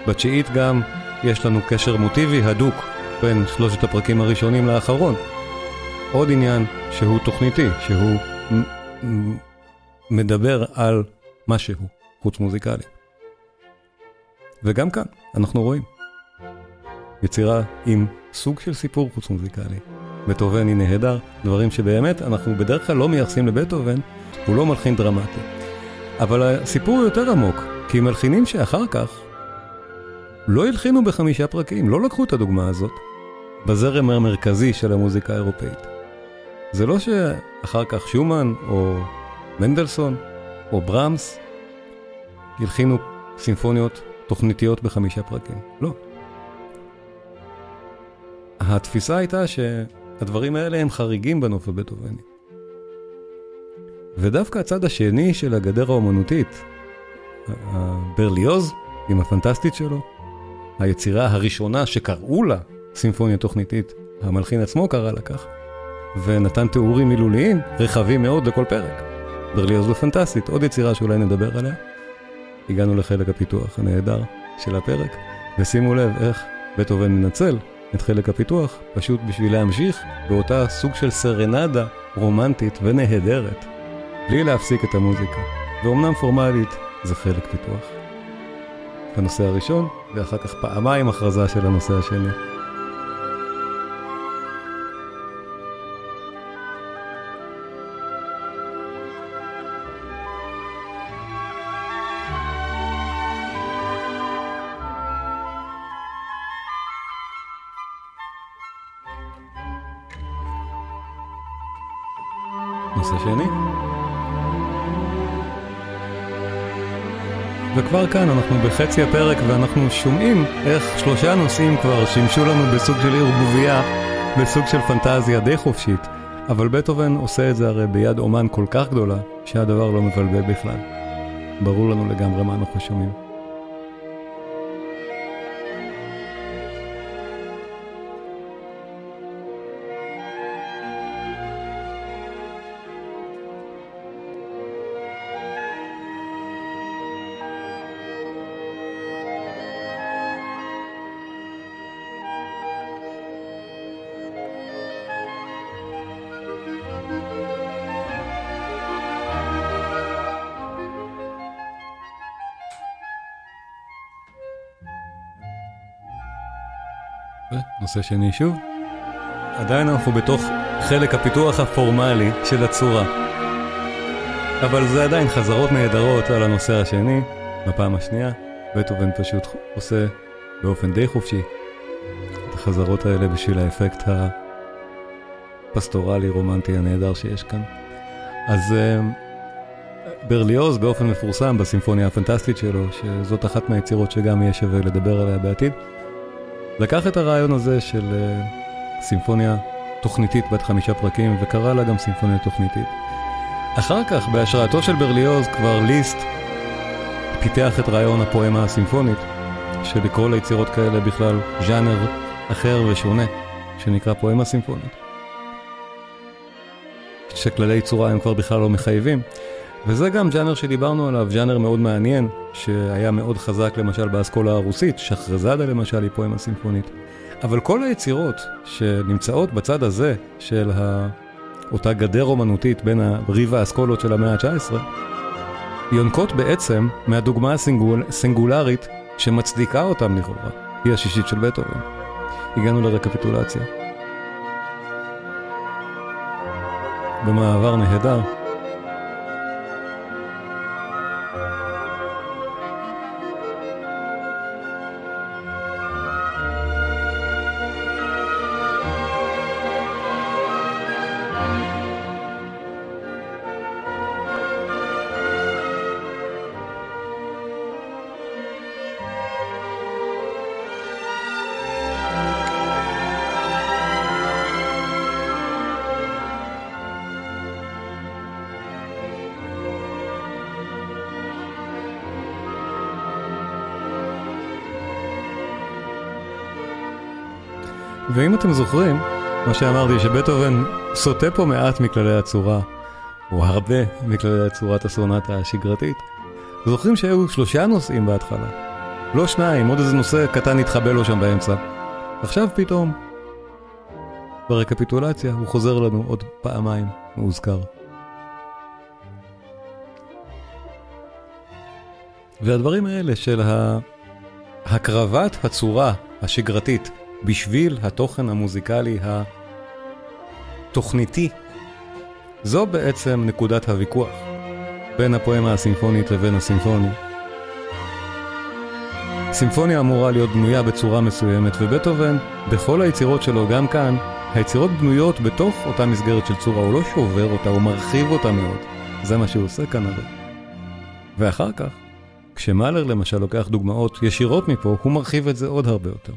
בתשיעית גם יש לנו קשר מוטיבי הדוק בין שלושת הפרקים הראשונים לאחרון. עוד עניין שהוא תוכניתי, שהוא מדבר על משהו חוץ מוזיקלי. וגם כאן אנחנו רואים. יצירה עם סוג של סיפור חוץ מוזיקלי. בטהובן היא נהדר, דברים שבאמת אנחנו בדרך כלל לא מייחסים לבטהובן, הוא לא מלחין דרמטי. אבל הסיפור הוא יותר עמוק, כי מלחינים שאחר כך לא הלחינו ב5 פרקים, לא לקחו את הדוגמה הזאת, בזרם המרכזי של המוזיקה האירופאית. זה לא שאחר כך שומן או מנדלסון או ברמס הלחינו סימפוניות תוכניתיות ב5 פרקים. לא. התפיסה הייתה שהדברים האלה הם חריגים בנוף הבטהובני. ודווקא הצד השני של הגדר האומנותית, ברליוז, עם הפנטסטית שלו, היצירה הראשונה שקראו לה סימפוניה תוכניתית, המלחין עצמו קרא לה כך, ונתן תיאורים מילוליים רחבים מאוד לכל פרק. ברליוז בפנטסטית, עוד יצירה שאולי נדבר עליה. הגענו לחלק הפיתוח הנהדר של הפרק, ושימו לב איך בטהובן מנצל את חלק הפיתוח, פשוט בשביל להמשיך באותה סוג של סרנדה רומנטית ונהדרת, בלי להפסיק את המוזיקה. ואומנם פורמלית, זה חלק פיתוח. הנושא הראשון, ואחר כך פעמיים הכרזה של הנושא השני. כבר כאן אנחנו בחצי הפרק ואנחנו שומעים איך שלושה נושאים כבר שימשו לנו בסוג של ערבוביה, בסוג של פנטזיה די חופשית, אבל בטהובן עושה את זה הרי ביד אומן כל כך גדולה שהדבר לא מבלבל בכלל. ברור לנו לגמרי מה אנחנו שומעים. נושא שני שוב. עדיין אנחנו בתוך חלק הפיתוח הפורמלי של הצורה. אבל זה עדיין חזרות נהדרות על הנושא השני. בפעם השנייה, בטהובן פשוט עושה באופן די חופשי את החזרות האלה בשביל האפקט הפסטורלי רומנטי הנהדר שיש כאן. אז ברליוז באופן מפורסם בסימפוניה הפנטסטית שלו, שזאת אחת מהיצירות שגם יהיה שווה לדבר עליה בעתיד, לקח את הרעיון הזה של סימפוניה תוכניתית בת 5 פרקים, וקרא לה גם סימפוניה תוכניתית. אחר כך, בהשראתו של ברליוז, כבר ליסט פיתח את רעיון הפואמה הסימפונית, שלקרוא ליצירות כאלה בכלל ז'אנר אחר ושונה, שנקרא פואמה סימפונית. שכללי צורה הם כבר בכלל לא מחייבים. וזה גם ז'אנר שדיברנו עליו, ז'אנר מאוד מעניין, שהיה מאוד חזק למשל באסכולה הרוסית, שחרזדה למשל היא פואמה סימפונית. אבל כל היצירות שנמצאות בצד הזה של אותה גדר אומנותית בין הריב האסכולות של המאה ה-19, יונקות בעצם מהדוגמה הסינגולרית שמצדיקה אותם לכאורה. היא השישית של בטהובן. הגענו לרקפיטולציה. במעבר נהדר. ואם אתם זוכרים, מה שאמרתי שבטהובן סוטה פה מעט מכללי הצורה, או הרבה מכללי צורת הסונאטה השגרתית, זוכרים שהיו 3 נושאים בהתחלה. לא 2, עוד איזה נושא קטן התחבא לו שם באמצע. עכשיו פתאום, ברקפיטולציה, הוא חוזר לנו עוד פעמיים, הוא הוזכר. והדברים האלה של הקרבת הצורה השגרתית, בשביל התוכן המוזיקלי התוכניתי. זו בעצם נקודת הוויכוח בין הפואמה הסימפונית לבין הסימפוניה. סימפוניה אמורה להיות בנויה בצורה מסוימת, ובטהובן, בכל היצירות שלו, גם כאן, היצירות בנויות בתוך אותה מסגרת של צורה, הוא לא שובר אותה, הוא מרחיב אותה מאוד. זה מה שהוא עושה כאן הרי. ואחר כך, כשמאהלר למשל לוקח דוגמאות ישירות מפה, הוא מרחיב את זה עוד הרבה יותר.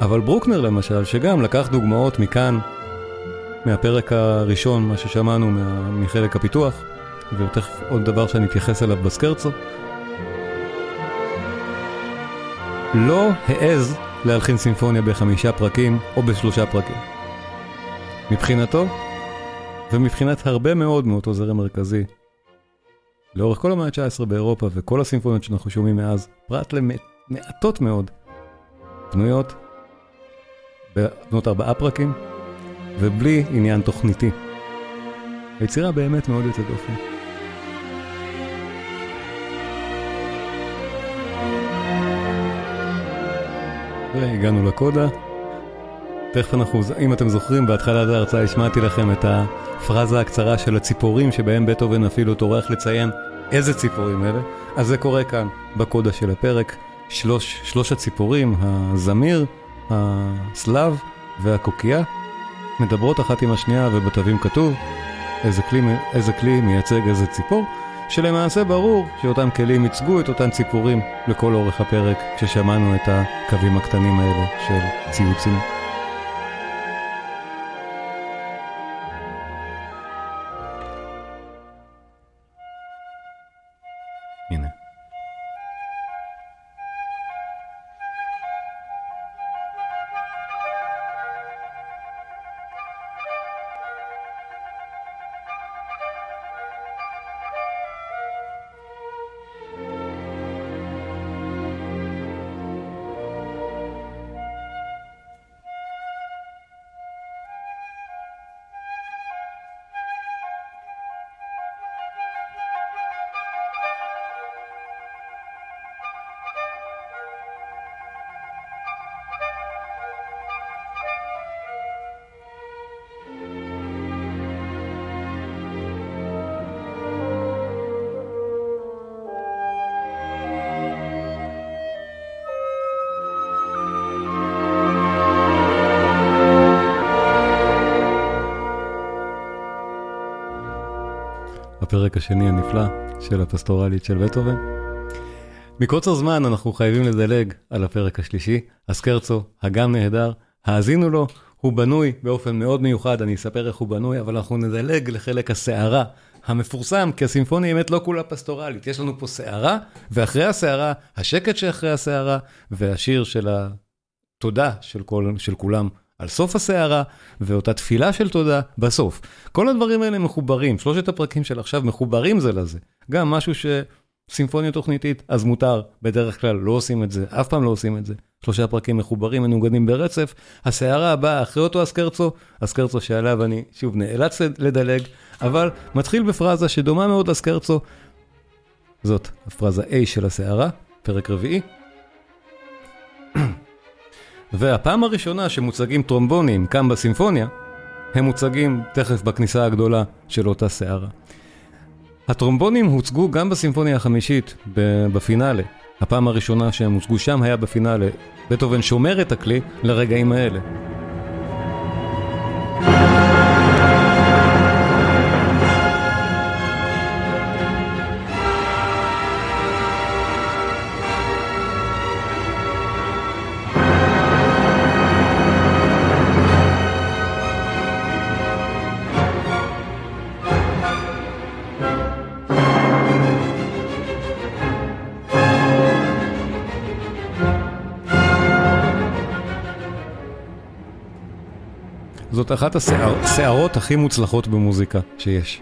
אבל ברוקנר למשל, שגם לקח דוגמאות מכאן, מהפרק הראשון, מה ששמענו מחלק הפיתוח, ותכף עוד דבר שאני אתייחס אליו בסקרצו, לא העז להלחין סימפוניה ב5 פרקים או ב3 פרקים. מבחינתו, ומבחינת הרבה מאוד מאותו זרם מרכזי, לאורך כל המאה ה-19 באירופה, וכל הסימפוניות שאנחנו שומעים מאז, פרט למעטות מאוד, פנויות, בנות 4 פרקים, ובלי עניין תוכניתי. היצירה באמת מאוד יוצאת דופן. והגענו לקודה. תכף אנחנו, אם אתם זוכרים, בהתחלת ההרצאה השמעתי לכם את הפרזה הקצרה של הציפורים, שבהם בטהובן אפילו טורח לציין איזה ציפורים אלה. אז זה קורה כאן, בקודה של הפרק. שלוש הציפורים, הזמיר, הסלב והקוקיה מדברות אחת עם השנייה, ובתווים כתוב איזה כלי מייצג איזה ציפור, שלמעשה ברור שאותם כלים ייצגו את אותן ציפורים לכל אורך הפרק, כששמענו את הקווים הקטנים האלה של ציוצים. הפרק השני הנפלא של הפסטוראלית של בטהובן. מקוצר זמן אנחנו חייבים לדלג על הפרק השלישי, הסקרצו, הגם נהדר, האזינו לו, הוא בנוי באופן מאוד מיוחד, אני אספר איך הוא בנוי, אבל אנחנו נדלג לחלק הסערה המפורסם, כי הסימפוניה באמת לא כולה פסטורלית, יש לנו פה סערה, ואחרי הסערה, השקט שאחרי הסערה, והשיר של התודה של כולם על סוף הסערה, ואותה תפילה של תודה בסוף. כל הדברים האלה מחוברים, שלושת הפרקים של עכשיו מחוברים זה לזה, גם משהו סימפוניה תוכניתית, אז מותר, בדרך כלל לא עושים את זה, אף פעם לא עושים את זה. שלושה פרקים מחוברים, מנוגנים ברצף, הסערה הבאה אחרי אותו הסקרצו שעליו אני שוב נאלץ לדלג, אבל מתחיל בפרזה שדומה מאוד לסקרצו, זאת הפרזה A של הסערה, פרק רביעי. והפעם הראשונה שמוצגים טרומבונים כאן בסימפוניה, הם מוצגים תכף בכניסה הגדולה של אותה סערה. הטרומבונים הוצגו גם בסימפוניה החמישית בפינאלה. הפעם הראשונה שהם הוצגו שם היה בפינאלה. בטהובן שומר את הכלי לרגעים האלה. זאת אחת הסערות הכי מוצלחות במוזיקה שיש.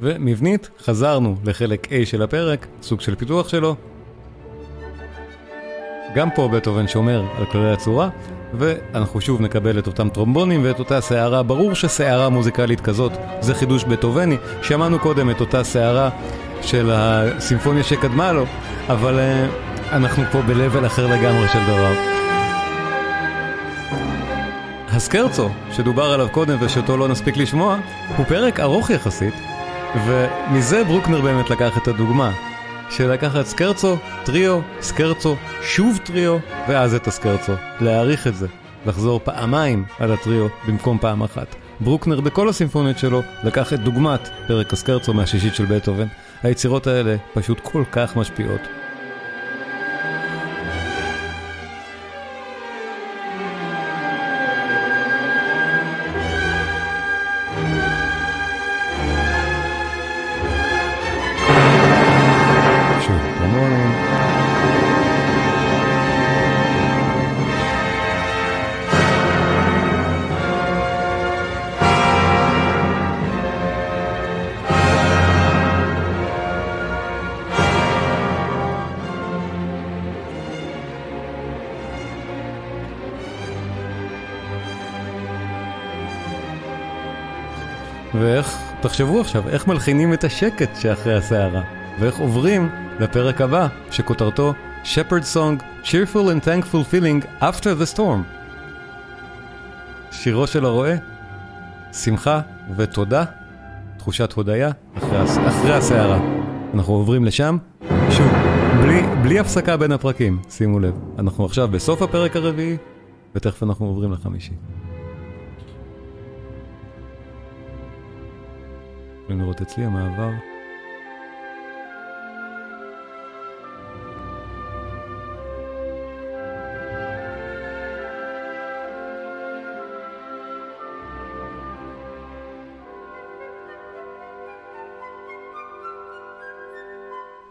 ומבנית חזרנו לחלק A של הפרק, סוג של פיתוח שלו. גם פה בטהובן שומר על כללי הצורה, ואנחנו שוב נקבל את אותם טרומבונים ואת אותה סערה. ברור שסערה מוזיקלית כזאת זה חידוש בטהובני. שמענו קודם את אותה סערה של הסימפוניה שקדמה לו, אבל אנחנו פה בלבל אחר לגמרי של דבר. הסקרצו שדובר עליו קודם ושאותו לא נספיק לשמוע, הוא פרק ארוך יחסית, ומזה ברוקנר באמת לקח את הדוגמה שלקח את סקרצו, טריו, סקרצו, שוב טריו ואז את הסקרצו, להאריך את זה, לחזור פעמיים על הטריו במקום פעם אחת. ברוקנר בכל הסימפוניות שלו לקח את דוגמת פרק הסקרצו מהשישית של בטהובן. היצירות האלה פשוט כל כך משפיעות. תחשבו עכשיו, איך מלחינים את השקט שאחרי הסערה, ואיך עוברים לפרק הבא, שכותרתו Shepherd Song, Cheerful and Thankful Feeling After the Storm. שירו של הרועה, שמחה ותודה, תחושת הודיה אחרי הסערה. אנחנו עוברים לשם, שוב, בלי הפסקה בין הפרקים, שימו לב. אנחנו עכשיו בסוף הפרק הרביעי, ותכף אנחנו עוברים לחמישי. יכולים לראות אצלי המעבר.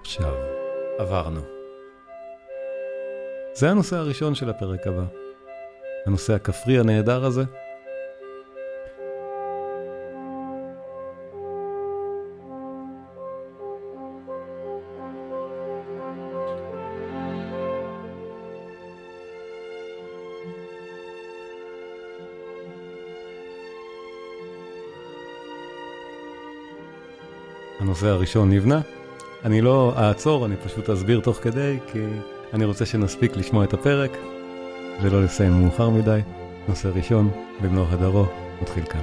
עכשיו, עברנו. זה הנושא הראשון של הפרק הבא. הנושא הכפרי הנהדר הזה. הנושא הראשון נבנה. אני לא אעצור, אני פשוט אסביר תוך כדי, כי אני רוצה שנספיק לשמוע את הפרק ולא לסיים מאוחר מדי. נושא ראשון במלוא הדרו, מתחיל כאן.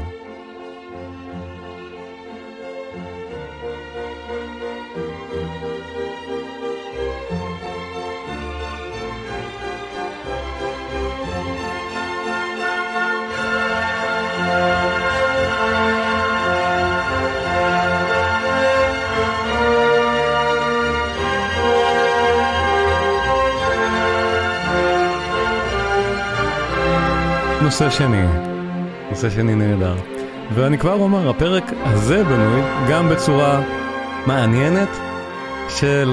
נושא שני נהדר. ואני כבר אומר, הפרק הזה בנוי גם בצורה מעניינת של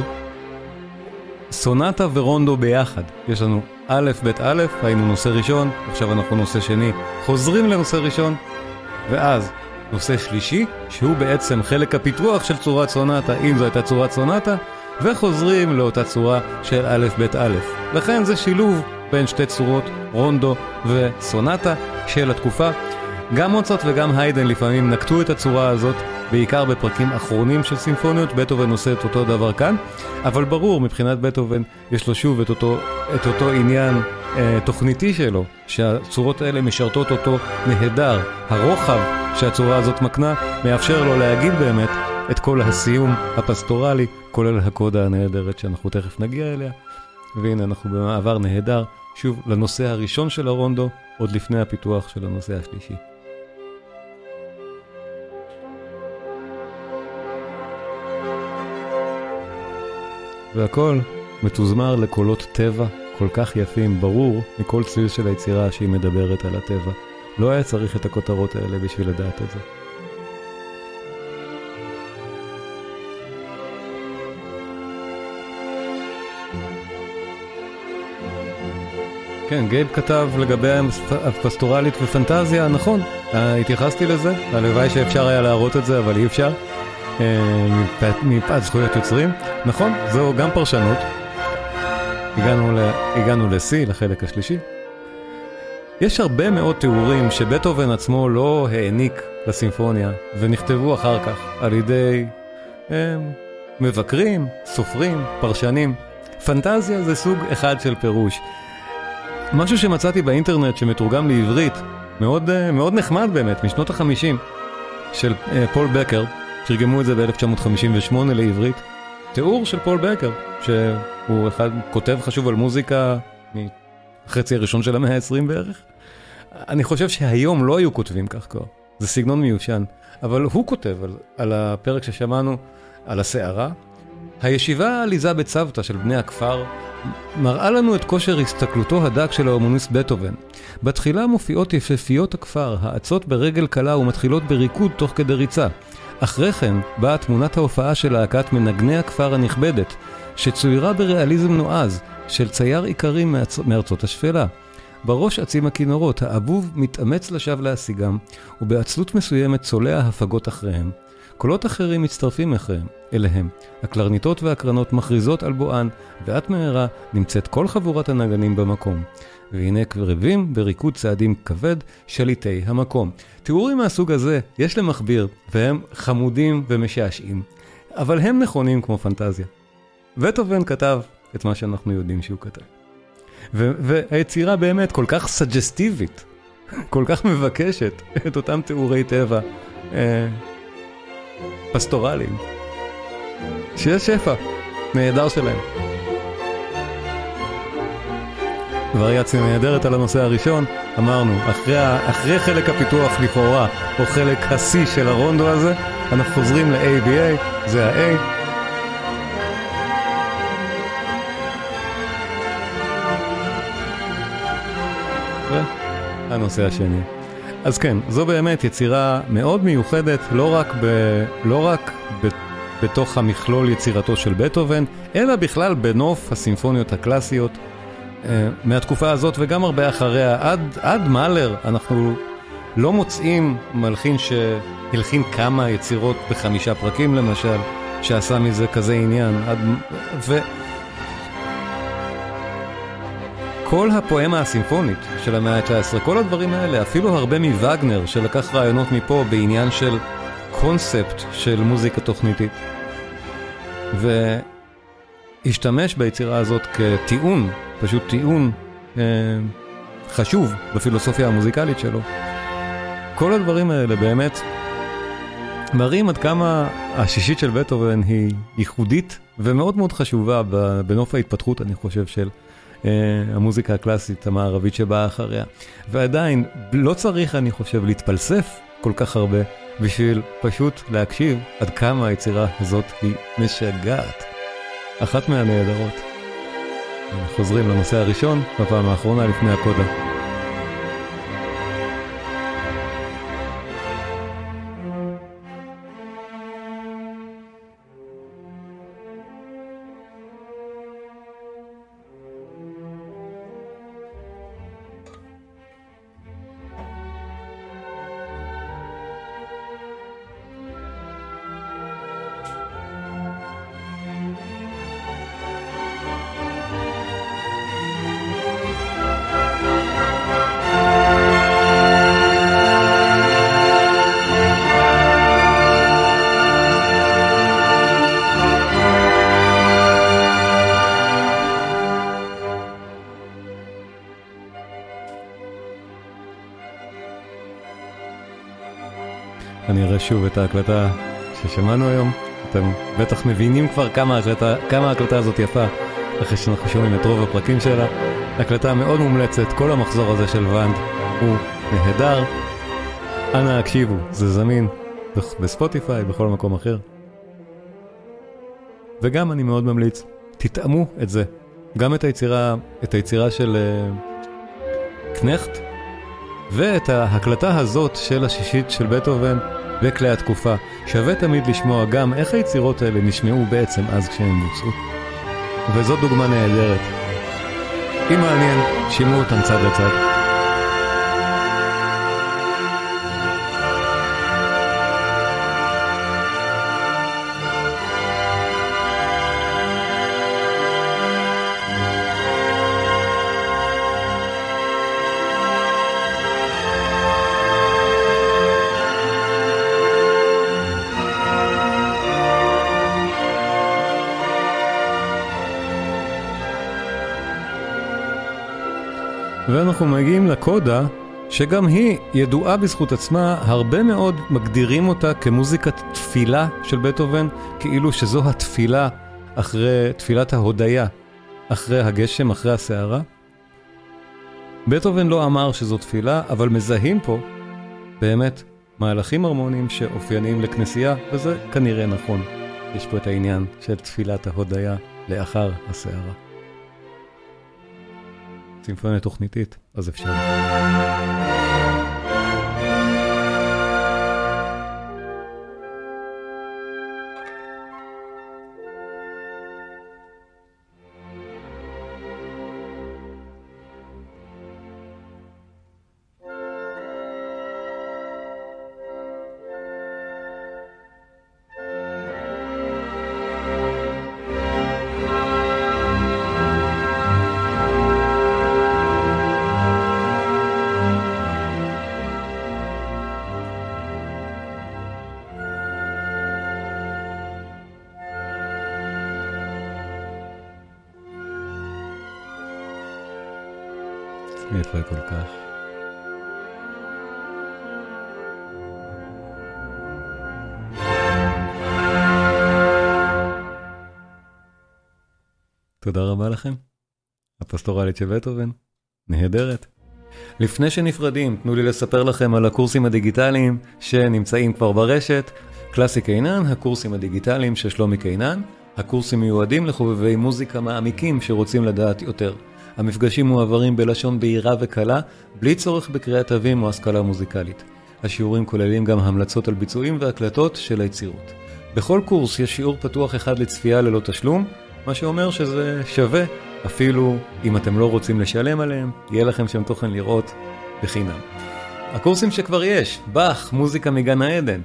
סונטה ורונדו ביחד. יש לנו א' ב' א', היינו נושא ראשון, עכשיו אנחנו נושא שני, חוזרים לנושא ראשון, ואז נושא שלישי, שהוא בעצם חלק הפיתוח של צורת סונטה, אם זו הייתה צורת סונטה, וחוזרים לאותה צורה של א' ב' א'. לכן זה שילוב בין שתי צורות, רונדו וסונטה של התקופה. גם מוצרט וגם היידן לפעמים נקטו את הצורה הזאת, בעיקר בפרקים אחרונים של סימפוניות. בטהובן עושה את אותו דבר כאן, אבל ברור, מבחינת בטהובן יש לו שוב את אותו עניין תוכניתי שלו, שהצורות האלה משרתות אותו נהדר. הרוחב שהצורה הזאת מקנה מאפשר לו להגיד באמת את כל הסיום הפסטורלי, כולל הקודה הנהדרת שאנחנו תכף נגיע אליה. והנה אנחנו במעבר נהדר שוב לנושא הראשון של הרונדו, עוד לפני הפיתוח של הנושא השלישי. והכל מתוזמר לקולות טבע כל כך יפים, ברור מכל צליל של היצירה שהיא מדברת על הטבע. לא היה צריך את הכותרות האלה בשביל לדעת את זה. כן, גייב כתב לגבי הפסטורלית ופנטזיה, נכון, התייחסתי לזה, הלוואי שאפשר היה להראות את זה, אבל אי אפשר, מפאת זכויות יוצרים, נכון, זו גם פרשנות. הגענו ל-C, לחלק השלישי. יש הרבה מאוד תיאורים שבטהובן עצמו לא העניק לסימפוניה, ונכתבו אחר כך על ידי מבקרים, סופרים, פרשנים. פנטזיה זה סוג אחד של פירוש. משהו שמצאתי באינטרנט שמתורגם לעברית, מאוד, מאוד נחמד באמת, משנות ה-50 של פול בקר, תרגמו את זה ב-1958 לעברית, תיאור של פול בקר, שהוא אחד, כותב חשוב על מוזיקה מחצי הראשון של המאה ה-20 בערך. אני חושב שהיום לא היו כותבים כך כבר, זה סגנון מיושן, אבל הוא כותב על הפרק ששמענו, על הסערה. הישיבה העליזה בצוותא של בני הכפר מראה לנו את כושר הסתכלותו הדק של האומוניסט בטהובן. בתחילה מופיעות יפהפיות הכפר, האצות ברגל קלה ומתחילות בריקוד תוך כדי ריצה. אחרי כן באה תמונת ההופעה של להקת מנגני הכפר הנכבדת, שצוירה בריאליזם נועז של צייר עיקרי מארצות השפלה. בראש עצים הכינורות, האבוב מתאמץ לשב להשיגם, ובעצלות מסוימת צולע הפגות אחריהם. קולות אחרים מצטרפים אליהם. הקלרניטות והקרנות מכריזות על בואן, ואת מהרה נמצאת כל חבורת הנגנים במקום. והנה קרבים בריקוד צעדים כבד שליטי המקום. תיאורים מהסוג הזה יש למכביר, והם חמודים ומשעשעים. אבל הם נכונים כמו פנטזיה. בטהובן כתב את מה שאנחנו יודעים שהוא כתב. והיצירה באמת כל כך סג'סטיבית, כל כך מבקשת את אותם תיאורי טבע פסטורליים, שיש שפע נהדר שלהם. וריאציה נהדרת על הנושא הראשון, אמרנו, אחרי חלק הפיתוח לכאורה, או חלק ה-C של הרונדו הזה, אנחנו חוזרים ל-ABA, זה ה-A, הנושא השני. אז כן, זו באמת יצירה מאוד מיוחדת, לא רק בתוך המכלול יצירתו של בטהובן, אלא בכלל בנוף הסימפוניות הקלאסיות מהתקופה הזאת וגם הרבה אחריה. עד מאהלר אנחנו לא מוצאים מלחין שהלחין כמה יצירות ב5 פרקים למשל, שעשה מזה כזה עניין. כל הפואמה הסימפונית של המאה ה-19, כל הדברים האלה, אפילו הרבה מווגנר שלקח רעיונות מפה בעניין של קונספט של מוזיקה תוכניתית, והשתמש ביצירה הזאת כטיעון, פשוט טיעון חשוב בפילוסופיה המוזיקלית שלו. כל הדברים האלה באמת מראים עד כמה השישית של בטהובן היא ייחודית ומאוד מאוד חשובה בנוף ההתפתחות, אני חושב, של המוזיקה הקלאסית המערבית שבאה אחריה. ועדיין לא צריך, אני חושב, להתפלסף כל כך הרבה בשביל פשוט להקשיב עד כמה היצירה הזאת היא משגעת. אחת מהנהדרות. חוזרים לנושא הראשון בפעם האחרונה לפני הקודה. שוב את ההקלטה ששמענו היום. אתם בטח מבינים כבר כמה ההקלטה הזאת יפה אחרי שאנחנו שומעים את רוב הפרקים שלה. הקלטה מאוד מומלצת, כל המחזור הזה של ונד הוא נהדר. אנא הקשיבו, זה זמין בספוטיפיי, בכל מקום אחר. וגם אני מאוד ממליץ, תתאמו את זה. גם את היצירה של קנכט ואת ההקלטה הזאת של השישית של בטהובן בכלי התקופה. שווה תמיד לשמוע גם איך היצירות האלה נשמעו בעצם אז כשהן מוצאו. וזו דוגמה נהדרת. אם מעניין, שימו אותם צד לצד. ואנחנו מגיעים לקודה, שגם היא ידועה בזכות עצמה, הרבה מאוד מגדירים אותה כמוזיקת תפילה של בטהובן, כאילו שזו התפילה אחרי תפילת ההודיה, אחרי הגשם, אחרי הסערה. בטהובן לא אמר שזו תפילה, אבל מזהים פה באמת מהלכים הרמוניים שאופיינים לכנסייה, וזה כנראה נכון. יש פה את העניין של תפילת ההודיה לאחר הסערה. סימפוניה תוכניתית, אז אפשר. יפה כל כך. תודה רבה לכם. הפסטוראלית של בטהובן נהדרת. לפני שנפרדים, תנו לי לספר לכם על הקורסים הדיגיטליים שנמצאים כבר ברשת. קלאסי קינן, הקורסים הדיגיטליים של שלומי קינן. הקורסים מיועדים לחובבי מוזיקה מעמיקים שרוצים לדעת יותר. המפגשים מועברים בלשון בהירה וקלה, בלי צורך בקריאת תווים או השכלה מוזיקלית. השיעורים כוללים גם המלצות על ביצועים והקלטות של היצירות. בכל קורס יש שיעור פתוח אחד לצפייה ללא תשלום, מה שאומר שזה שווה, אפילו אם אתם לא רוצים לשלם עליהם, יהיה לכם שם תוכן לראות בחינם. הקורסים שכבר יש, בך, מוזיקה מגן העדן.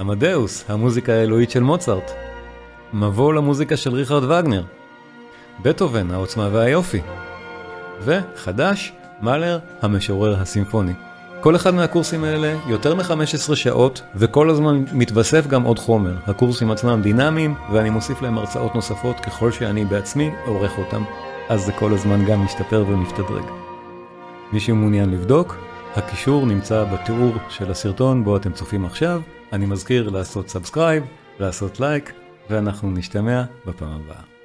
אמדאוס, המוזיקה האלוהית של מוצרט. מבוא למוזיקה של ריכרד וגנר. בטהובן, העוצמה והיופי. וחדש, מאהלר, המשורר הסימפוני. כל אחד מהקורסים האלה יותר מ-15 שעות, וכל הזמן מתווסף גם עוד חומר. הקורסים עצמם דינמיים, ואני מוסיף להם הרצאות נוספות ככל שאני בעצמי עורך אותם. אז זה כל הזמן גם משתפר ומתדרג. מי שמעוניין לבדוק, הקישור נמצא בתיאור של הסרטון בו אתם צופים עכשיו. אני מזכיר לעשות סאבסקרייב, לעשות לייק, ואנחנו נשתמע בפעם הבאה.